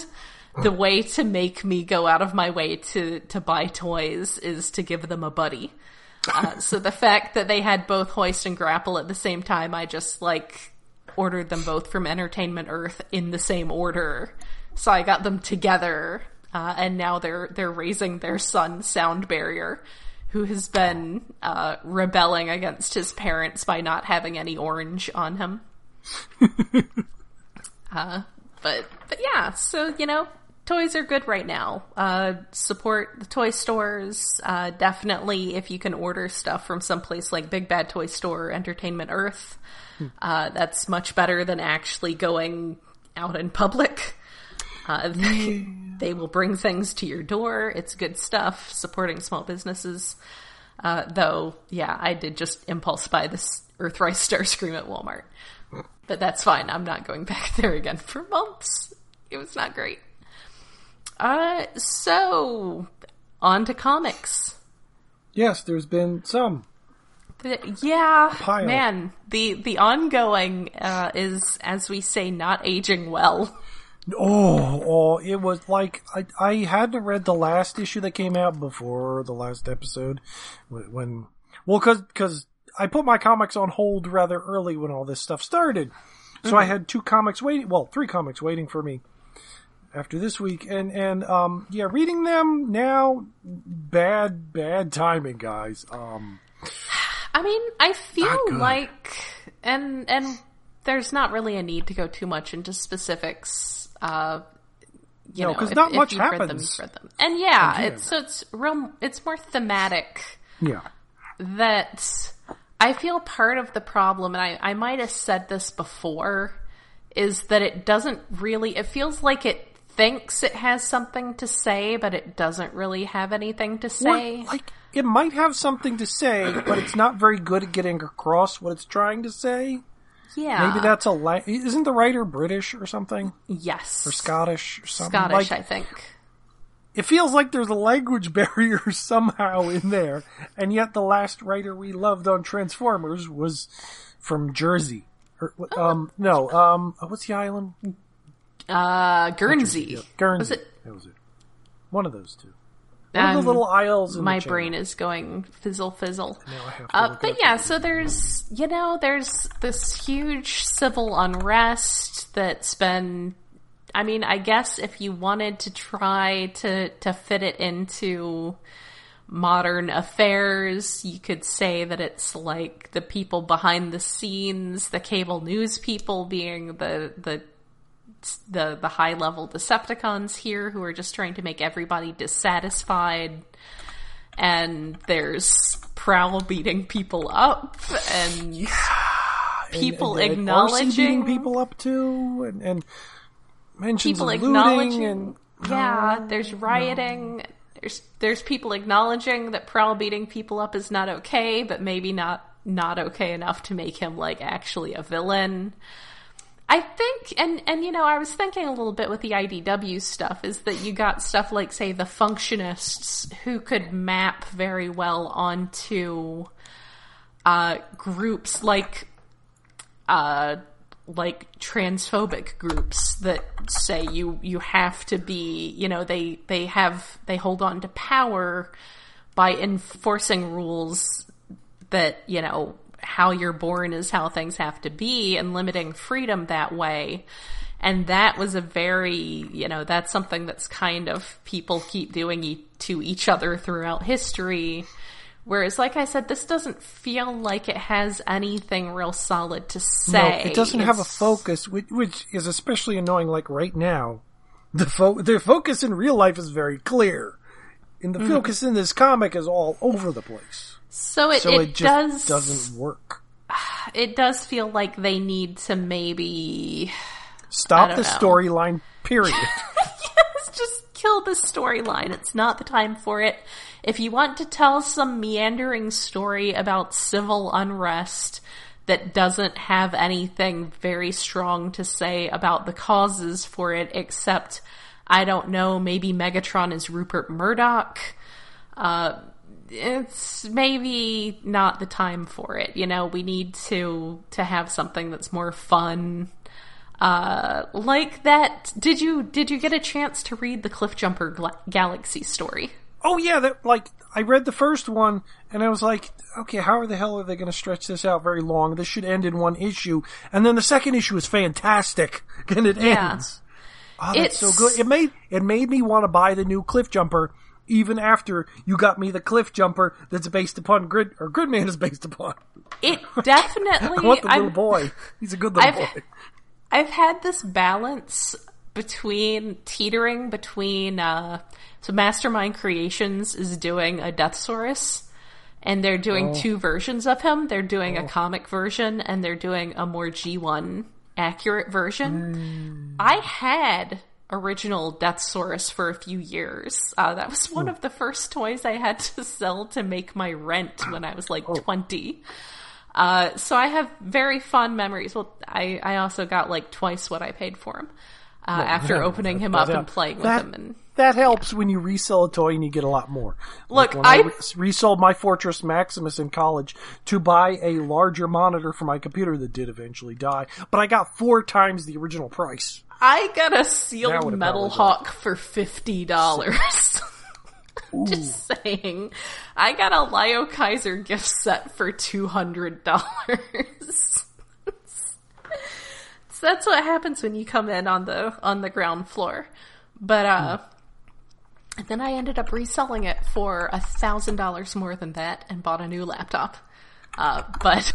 the way to make me go out of my way to, to buy toys is to give them a buddy. Uh, so the fact that they had both Hoist and Grapple at the same time, I just, like, ordered them both from Entertainment Earth in the same order. So I got them together, uh, and now they're they're raising their son, Sound Barrier, who has been uh, rebelling against his parents by not having any orange on him. uh, but but yeah, so, you know, toys are good right now. Uh, support the toy stores. Uh, definitely, if you can order stuff from someplace like Big Bad Toy Store, Entertainment Earth, hmm. uh, that's much better than actually going out in public. Uh, they, they will bring things to your door. It's good stuff, supporting small businesses. Uh, though, yeah, I did just impulse buy this Earthrise Starscream at Walmart. But that's fine. I'm not going back there again for months. It was not great. Uh, so, on to comics. Yes, there's been some. The, yeah, man. The, the ongoing uh, is, as we say, not aging well. Oh, oh, it was like, I, I hadn't read the last issue that came out before the last episode. When, well, cause, cause I put my comics on hold rather early when all this stuff started. So mm-hmm. I had two comics waiting, well, three comics waiting for me after this week. And, and, um, yeah, reading them now, bad, bad timing, guys. Um, I mean, I feel like, and, and there's not really a need to go too much into specifics. Uh, you no, know, because not if much you've happens. Read them, you've read them. And yeah, Again. it's so it's real. It's more thematic. Yeah, that I feel part of the problem, and I, I might have said this before, is that it doesn't really. It feels like it thinks it has something to say, but it doesn't really have anything to say. Well, like it might have something to say, but it's not very good at getting across what it's trying to say. Yeah. Maybe that's a... La- Isn't the writer British or something? Yes. Or Scottish or something? Scottish, like, I think. It feels like there's a language barrier somehow in there, and yet the last writer we loved on Transformers was from Jersey. Or, um, oh. No, um, what's the island? Uh, Guernsey. Jersey, yeah. Guernsey. Was it? That was it. One of those two. One um, of the little aisles in my the brain is going fizzle, fizzle. Uh, but yeah, so there's, you know, there's this huge civil unrest that's been, I mean, I guess if you wanted to try to, to fit it into modern affairs, you could say that it's like the people behind the scenes, the cable news people being the, the, the the high-level Decepticons here who are just trying to make everybody dissatisfied, and there's Prowl beating people up, and yeah. people and, and, acknowledging... R C beating people up, too, and, and mentions people of looting, and... Yeah, no, there's rioting, no. there's there's people acknowledging that Prowl beating people up is not okay, but maybe not not okay enough to make him, like, actually a villain. I think, and, and you know, I was thinking a little bit with the I D W stuff, is that you got stuff like, say, the Functionists, who could map very well onto uh, groups like uh, like transphobic groups that say you, you have to be, you know, they, they have, they hold on to power by enforcing rules that, you know, how you're born is how things have to be, and limiting freedom that way. And that was a very, you know, that's something that's kind of people keep doing e- to each other throughout history. Whereas, like I said, this doesn't feel like it has anything real solid to say. No, it doesn't it's... have a focus, which, which is especially annoying. Like right now, the, fo- the focus in real life is very clear. And the mm-hmm. focus in this comic is all over the place. So it, so it, it just does, doesn't work. It does feel like they need to maybe... Stop the storyline, period. Yes, just kill the storyline. It's not the time for it. If you want to tell some meandering story about civil unrest that doesn't have anything very strong to say about the causes for it, except, I don't know, maybe Megatron is Rupert Murdoch. Uh... It's maybe not the time for it. You know, we need to to have something that's more fun. Uh, like that. Did you did you get a chance to read the Cliffjumper Gla- Galaxy story? Oh yeah, that like I read the first one and I was like, okay, how the hell are they going to stretch this out very long? This should end in one issue. And then the second issue is fantastic and it yeah. ends. Oh, that's it's... so good. It made it made me want to buy the new Cliffjumper. Even after you got me the Cliffjumper that's based upon Grid, or Gridman is based upon. It definitely... I want the little I've, boy. He's a good little I've, boy. I've had this balance between teetering between... Uh, so Mastermind Creations is doing a Deathsaurus, and they're doing oh. two versions of him. They're doing oh. a comic version, and they're doing a more G one accurate version. Mm. I had... original Deathsaurus for a few years. Uh, that was one Ooh. of the first toys I had to sell to make my rent when I was like oh. twenty. Uh, so I have very fond memories. Well, I, I also got like twice what I paid for him uh, no, after no, opening no, him up and playing that, with him. And that helps yeah. when you resell a toy and you get a lot more. Look, like I, I re- resold my Fortress Maximus in college to buy a larger monitor for my computer that did eventually die, but I got four times the original price. I got a sealed Metal Hawk for fifty dollars. Just saying. I got a Lyo Kaiser gift set for two hundred dollars. So that's what happens when you come in on the on the ground floor. But uh, mm. then I ended up reselling it for one thousand dollars more than that and bought a new laptop. Uh, but...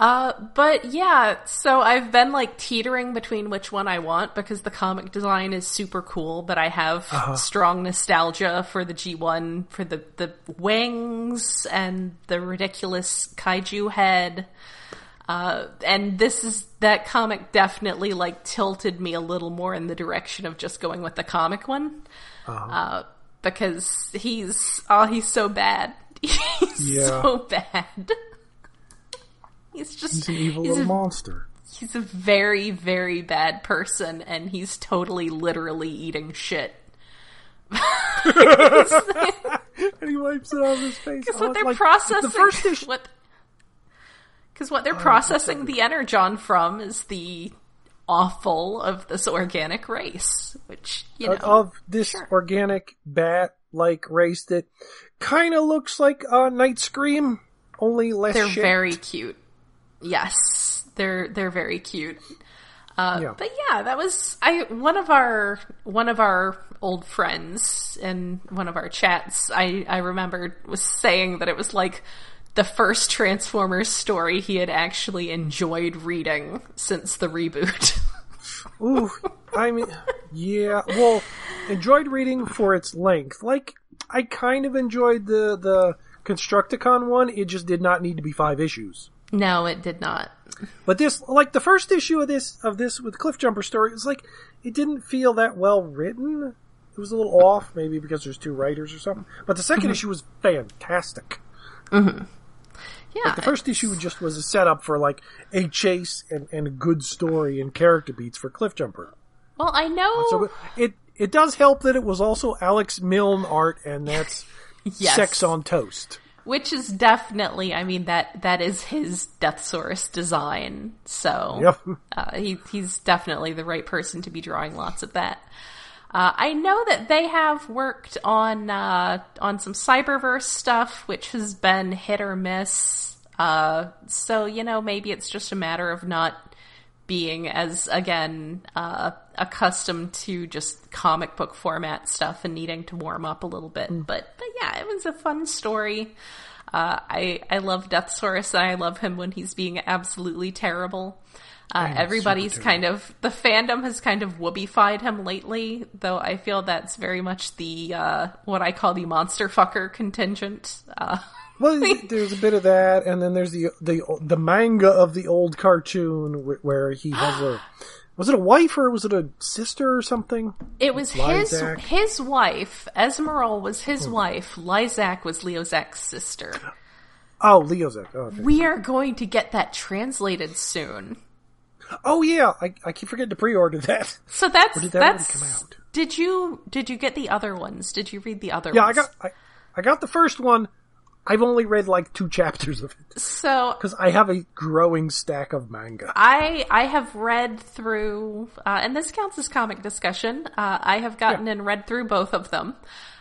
Uh, but yeah, so I've been like teetering between which one I want because the comic design is super cool, but I have uh-huh. strong nostalgia for the G one, for the, the wings and the ridiculous kaiju head. Uh, and this is, that comic definitely like tilted me a little more in the direction of just going with the comic one. Uh-huh. Uh, because he's, oh, he's so bad. he's yeah. so bad. He's just he's an evil he's little a, monster. He's a very, very bad person, and he's totally, literally eating shit. And he wipes it off his face. Because what they're like, processing, because the what, what they're oh, processing the energon from is the offal of this organic race, which you know of, of this sure. organic bat-like race that kind of looks like uh, Night Scream, only less. They're shit. very cute. Yes, they're they're very cute. Uh, yeah. But yeah, that was I one of our one of our old friends in one of our chats. I I remembered was saying that it was like the first Transformers story he had actually enjoyed reading since the reboot. Ooh, I mean, yeah. Well, enjoyed reading for its length. Like I kind of enjoyed the the Constructicon one. It just did not need to be five issues. No, it did not. But this, like, the first issue of this, of this with Cliffjumper story, it was like, it didn't feel that well written. It was a little off, maybe because there's two writers or something. But the second mm-hmm. issue was fantastic. Mm-hmm. Yeah. Like, the first issue just was a setup for, like, a chase and, and a good story and character beats for Cliffjumper. Well, I know. So it, it does help that it was also Alex Milne art, and that's yes. Sex on Toast. Which is definitely, I mean, that, that is his Death Source design. So, yep. uh, he, he's definitely the right person to be drawing lots of that. Uh, I know that they have worked on, uh, on some Cyberverse stuff, which has been hit or miss. Uh, so, you know, maybe it's just a matter of not being as, again, uh, accustomed to just comic book format stuff and needing to warm up a little bit. Mm. But, but yeah, it was a fun story. Uh, I, I love Death Source, and I love him when he's being absolutely terrible. Uh, everybody's terrible. kind of, the fandom has kind of whoobified him lately, though I feel that's very much the, uh, what I call the monster fucker contingent. Uh, well, there's a bit of that, and then there's the, the, the manga of the old cartoon where he has a, was it a wife or was it a sister or something? It was Lysak. his his wife. Esmeralda was his hmm. wife. Lysak was Leozak's sister. Oh, Leozak. Oh, okay. We are going to get that translated soon. Oh yeah, I I keep forgetting to pre-order that. So that's or did that that's. Come out? Did you did you get the other ones? Did you read the other? Yeah, ones? Yeah, I got I, I got the first one. I've only read like two chapters of it. So, because I have a growing stack of manga. I, I have read through, uh, and this counts as comic discussion. Uh, I have gotten yeah. and read through both of them.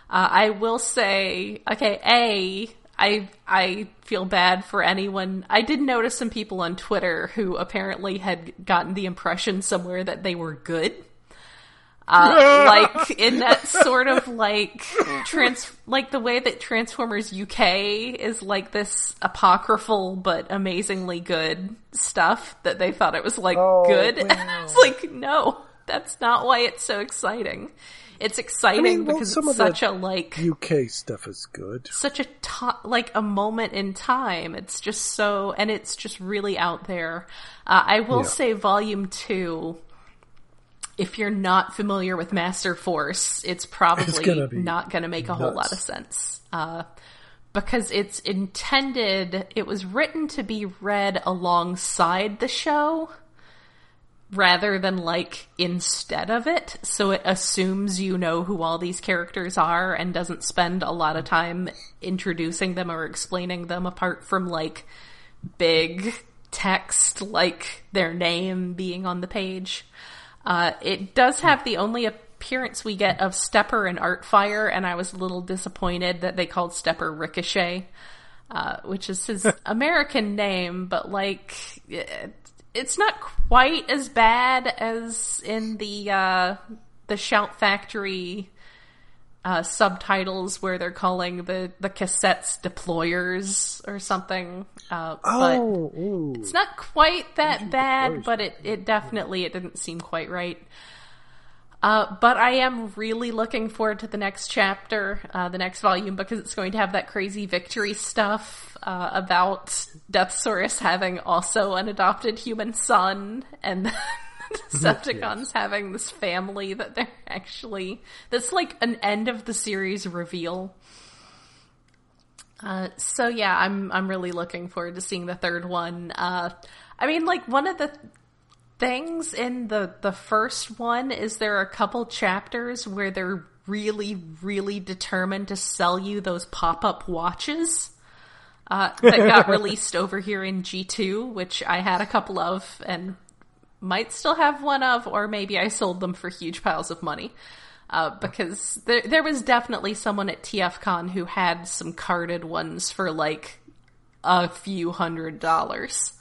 Uh, I will say, okay, A, I, I feel bad for anyone. I did notice some people on Twitter who apparently had gotten the impression somewhere that they were good. Uh, like, in that sort of, like, trans, like the way that Transformers U K is like this apocryphal but amazingly good stuff that they thought it was, like, oh, good. Wow. And I was like, no, that's not why it's so exciting. It's exciting I mean, well, because it's such a, like... U K stuff is good. Such a, to- like, a moment in time. It's just so, and it's just really out there. Uh, I will yeah. say Volume two... If you're not familiar with Master Force, it's probably it's gonna not going to make a nuts. whole lot of sense. Uh, because it's intended, it was written to be read alongside the show rather than, like, instead of it. So it assumes you know who all these characters are and doesn't spend a lot of time introducing them or explaining them apart from, like, big text, like their name being on the page. Uh, it does have the only appearance we get of Stepper and Artfire, and I was a little disappointed that they called Stepper Ricochet, uh, which is his American name, but, like... It, It's not quite as bad as in the uh, the Shout Factory uh, subtitles where they're calling the, the cassettes deployers or something. Uh, oh, but ooh. It's not quite that bad, but it, it definitely it didn't seem quite right. Uh, but I am really looking forward to the next chapter, uh, the next volume, because it's going to have that crazy Victory stuff uh, about Deathsaurus having also an adopted human son, and the Decepticons yes. having this family that they're actually... That's like an end of the series reveal. Uh, so yeah, I'm I'm really looking forward to seeing the third one. Uh, I mean, like, one of the... Th- Things in the, the first one is there are a couple chapters where they're really, really determined to sell you those pop-up watches uh, that got released over here in G two, which I had a couple of and might still have one of, or maybe I sold them for huge piles of money. Uh, because there, there was definitely someone at T F Con who had some carded ones for like a few hundred dollars.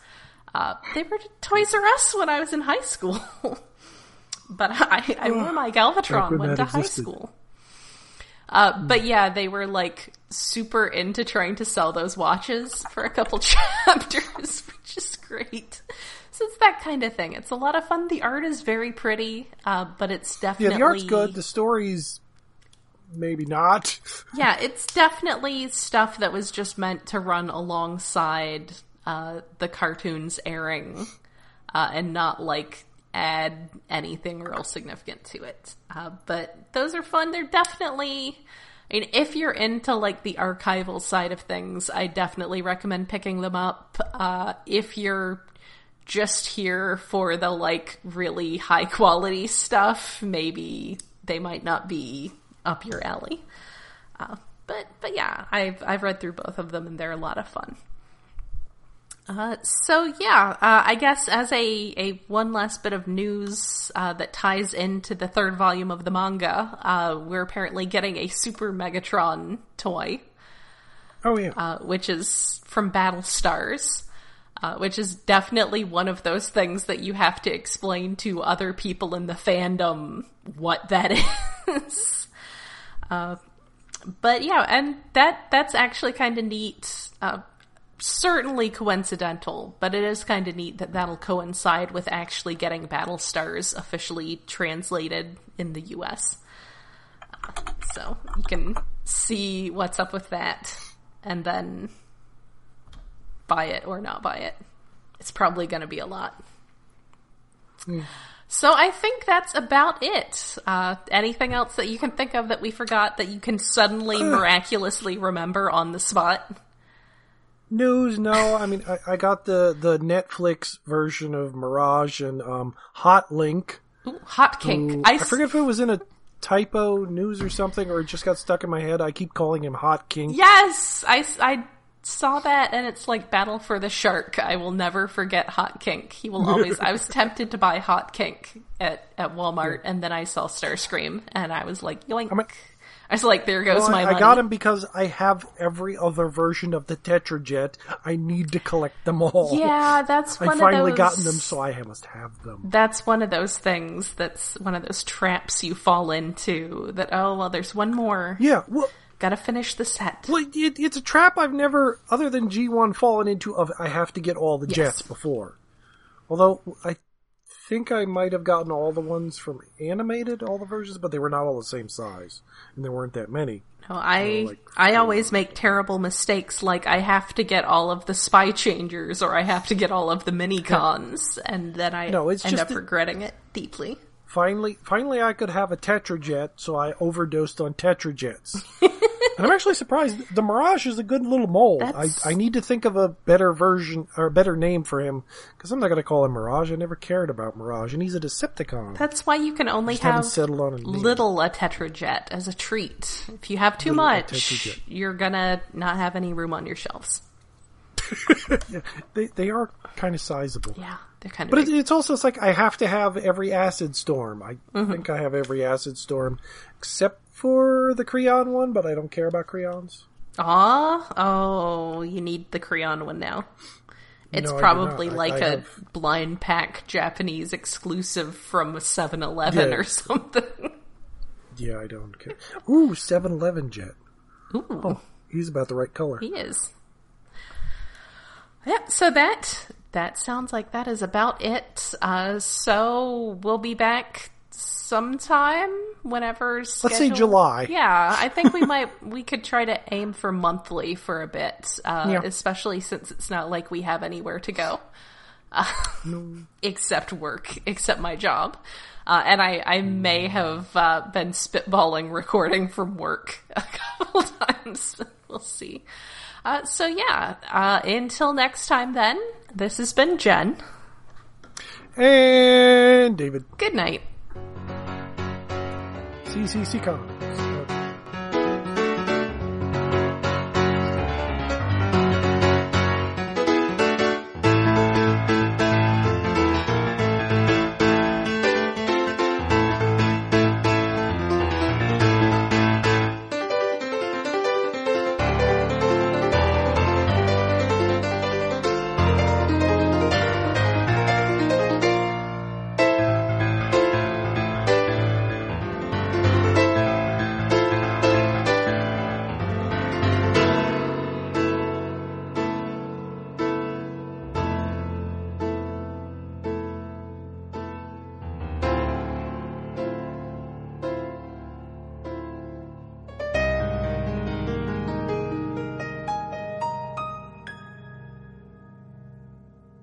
Uh, they were Toys R Us when I was in high school. But I, I wore my Galvatron, went to existed. high school. Uh, but yeah, they were like super into trying to sell those watches for a couple chapters, which is great. So it's that kind of thing. It's a lot of fun. The art is very pretty, uh, but it's definitely... Yeah, the art's good. The story's maybe not. Yeah, it's definitely stuff that was just meant to run alongside... Uh, the cartoons airing uh, and not like add anything real significant to it. Uh, but those are fun. They're definitely, I mean, if you're into like the archival side of things, I definitely recommend picking them up. Uh, if you're just here for the like really high quality stuff, maybe they might not be up your alley. Uh, but, but yeah, I've, I've read through both of them and they're a lot of fun. Uh, so yeah, uh, I guess as a, a one last bit of news, uh, that ties into the third volume of the manga, uh, we're apparently getting a Super Megatron toy. Oh yeah. Uh, which is from Battle Stars, uh, which is definitely one of those things that you have to explain to other people in the fandom what that is. uh, but yeah, and that, that's actually kind of neat, uh, certainly coincidental, but it is kind of neat that that'll coincide with actually getting Battle Stars officially translated in the U S. So you can see what's up with that and then buy it or not buy it. It's probably going to be a lot. Mm. So I think that's about it. Uh, anything else that you can think of that we forgot that you can suddenly miraculously remember on the spot? News, no. I mean, I, I got the, the Netflix version of Mirage and um, Hot Link. Ooh, Hot Kink. Who, I, I forget s- if it was in a typo news or something, or it just got stuck in my head. I keep calling him Hot Kink. Yes! I, I saw that, and it's like Battle for the Shark. I will never forget Hot Kink. He will always... I was tempted to buy Hot Kink at, at Walmart, and then I saw Starscream, and I was like, yoink. I'm a- I was like, there goes well, my I, money. I got him because I have every other version of the Tetrajet. I need to collect them all. Yeah, that's one I've of those... I've finally gotten them, so I must have them. That's one of those things, that's one of those traps you fall into, that, oh, well, there's one more. Yeah, well... Gotta finish the set. Well, it, it's a trap I've never, other than G one, fallen into of I have to get all the yes. jets before. Although, I... I think I might have gotten all the ones from animated, all the versions, but they were not all the same size, and there weren't that many. No, I like, I always make terrible mistakes, like I have to get all of the Spy Changers, or I have to get all of the Minicons, and then I no, it's end just up the, regretting it deeply. Finally, finally I could have a Tetrajet, so I overdosed on Tetrajets. And I'm actually surprised. The Mirage is a good little mold. I, I need to think of a better version or a better name for him, because I'm not going to call him Mirage. I never cared about Mirage, and he's a Decepticon. That's why you can only have settled on a little a Tetrajet as a treat. If you have too little much, you're going to not have any room on your shelves. yeah, they they are kind of sizable. Yeah, they're kind of. But it, it's also it's like I have to have every Acid Storm. I mm-hmm. think I have every Acid Storm except for the Creon one, but I don't care about Creons. Ah, oh, you need the Creon one now. It's no, probably I I, like I a have... blind pack Japanese exclusive from seven eleven yeah. or something. Yeah, I don't care. Ooh, seven eleven Jet. Ooh, oh, he's about the right color. He is. Yep, so that that sounds like that is about it. Uh, so we'll be back sometime whenever scheduled. Let's say July. Yeah, I think we might we could try to aim for monthly for a bit, uh, yeah. especially since it's not like we have anywhere to go uh, no. except work, except my job. Uh, and I, I may have uh, been spitballing recording from work a couple times. We'll see. Uh, so yeah, uh, until next time then, this has been Jen. And David. Good night. C C C Comics.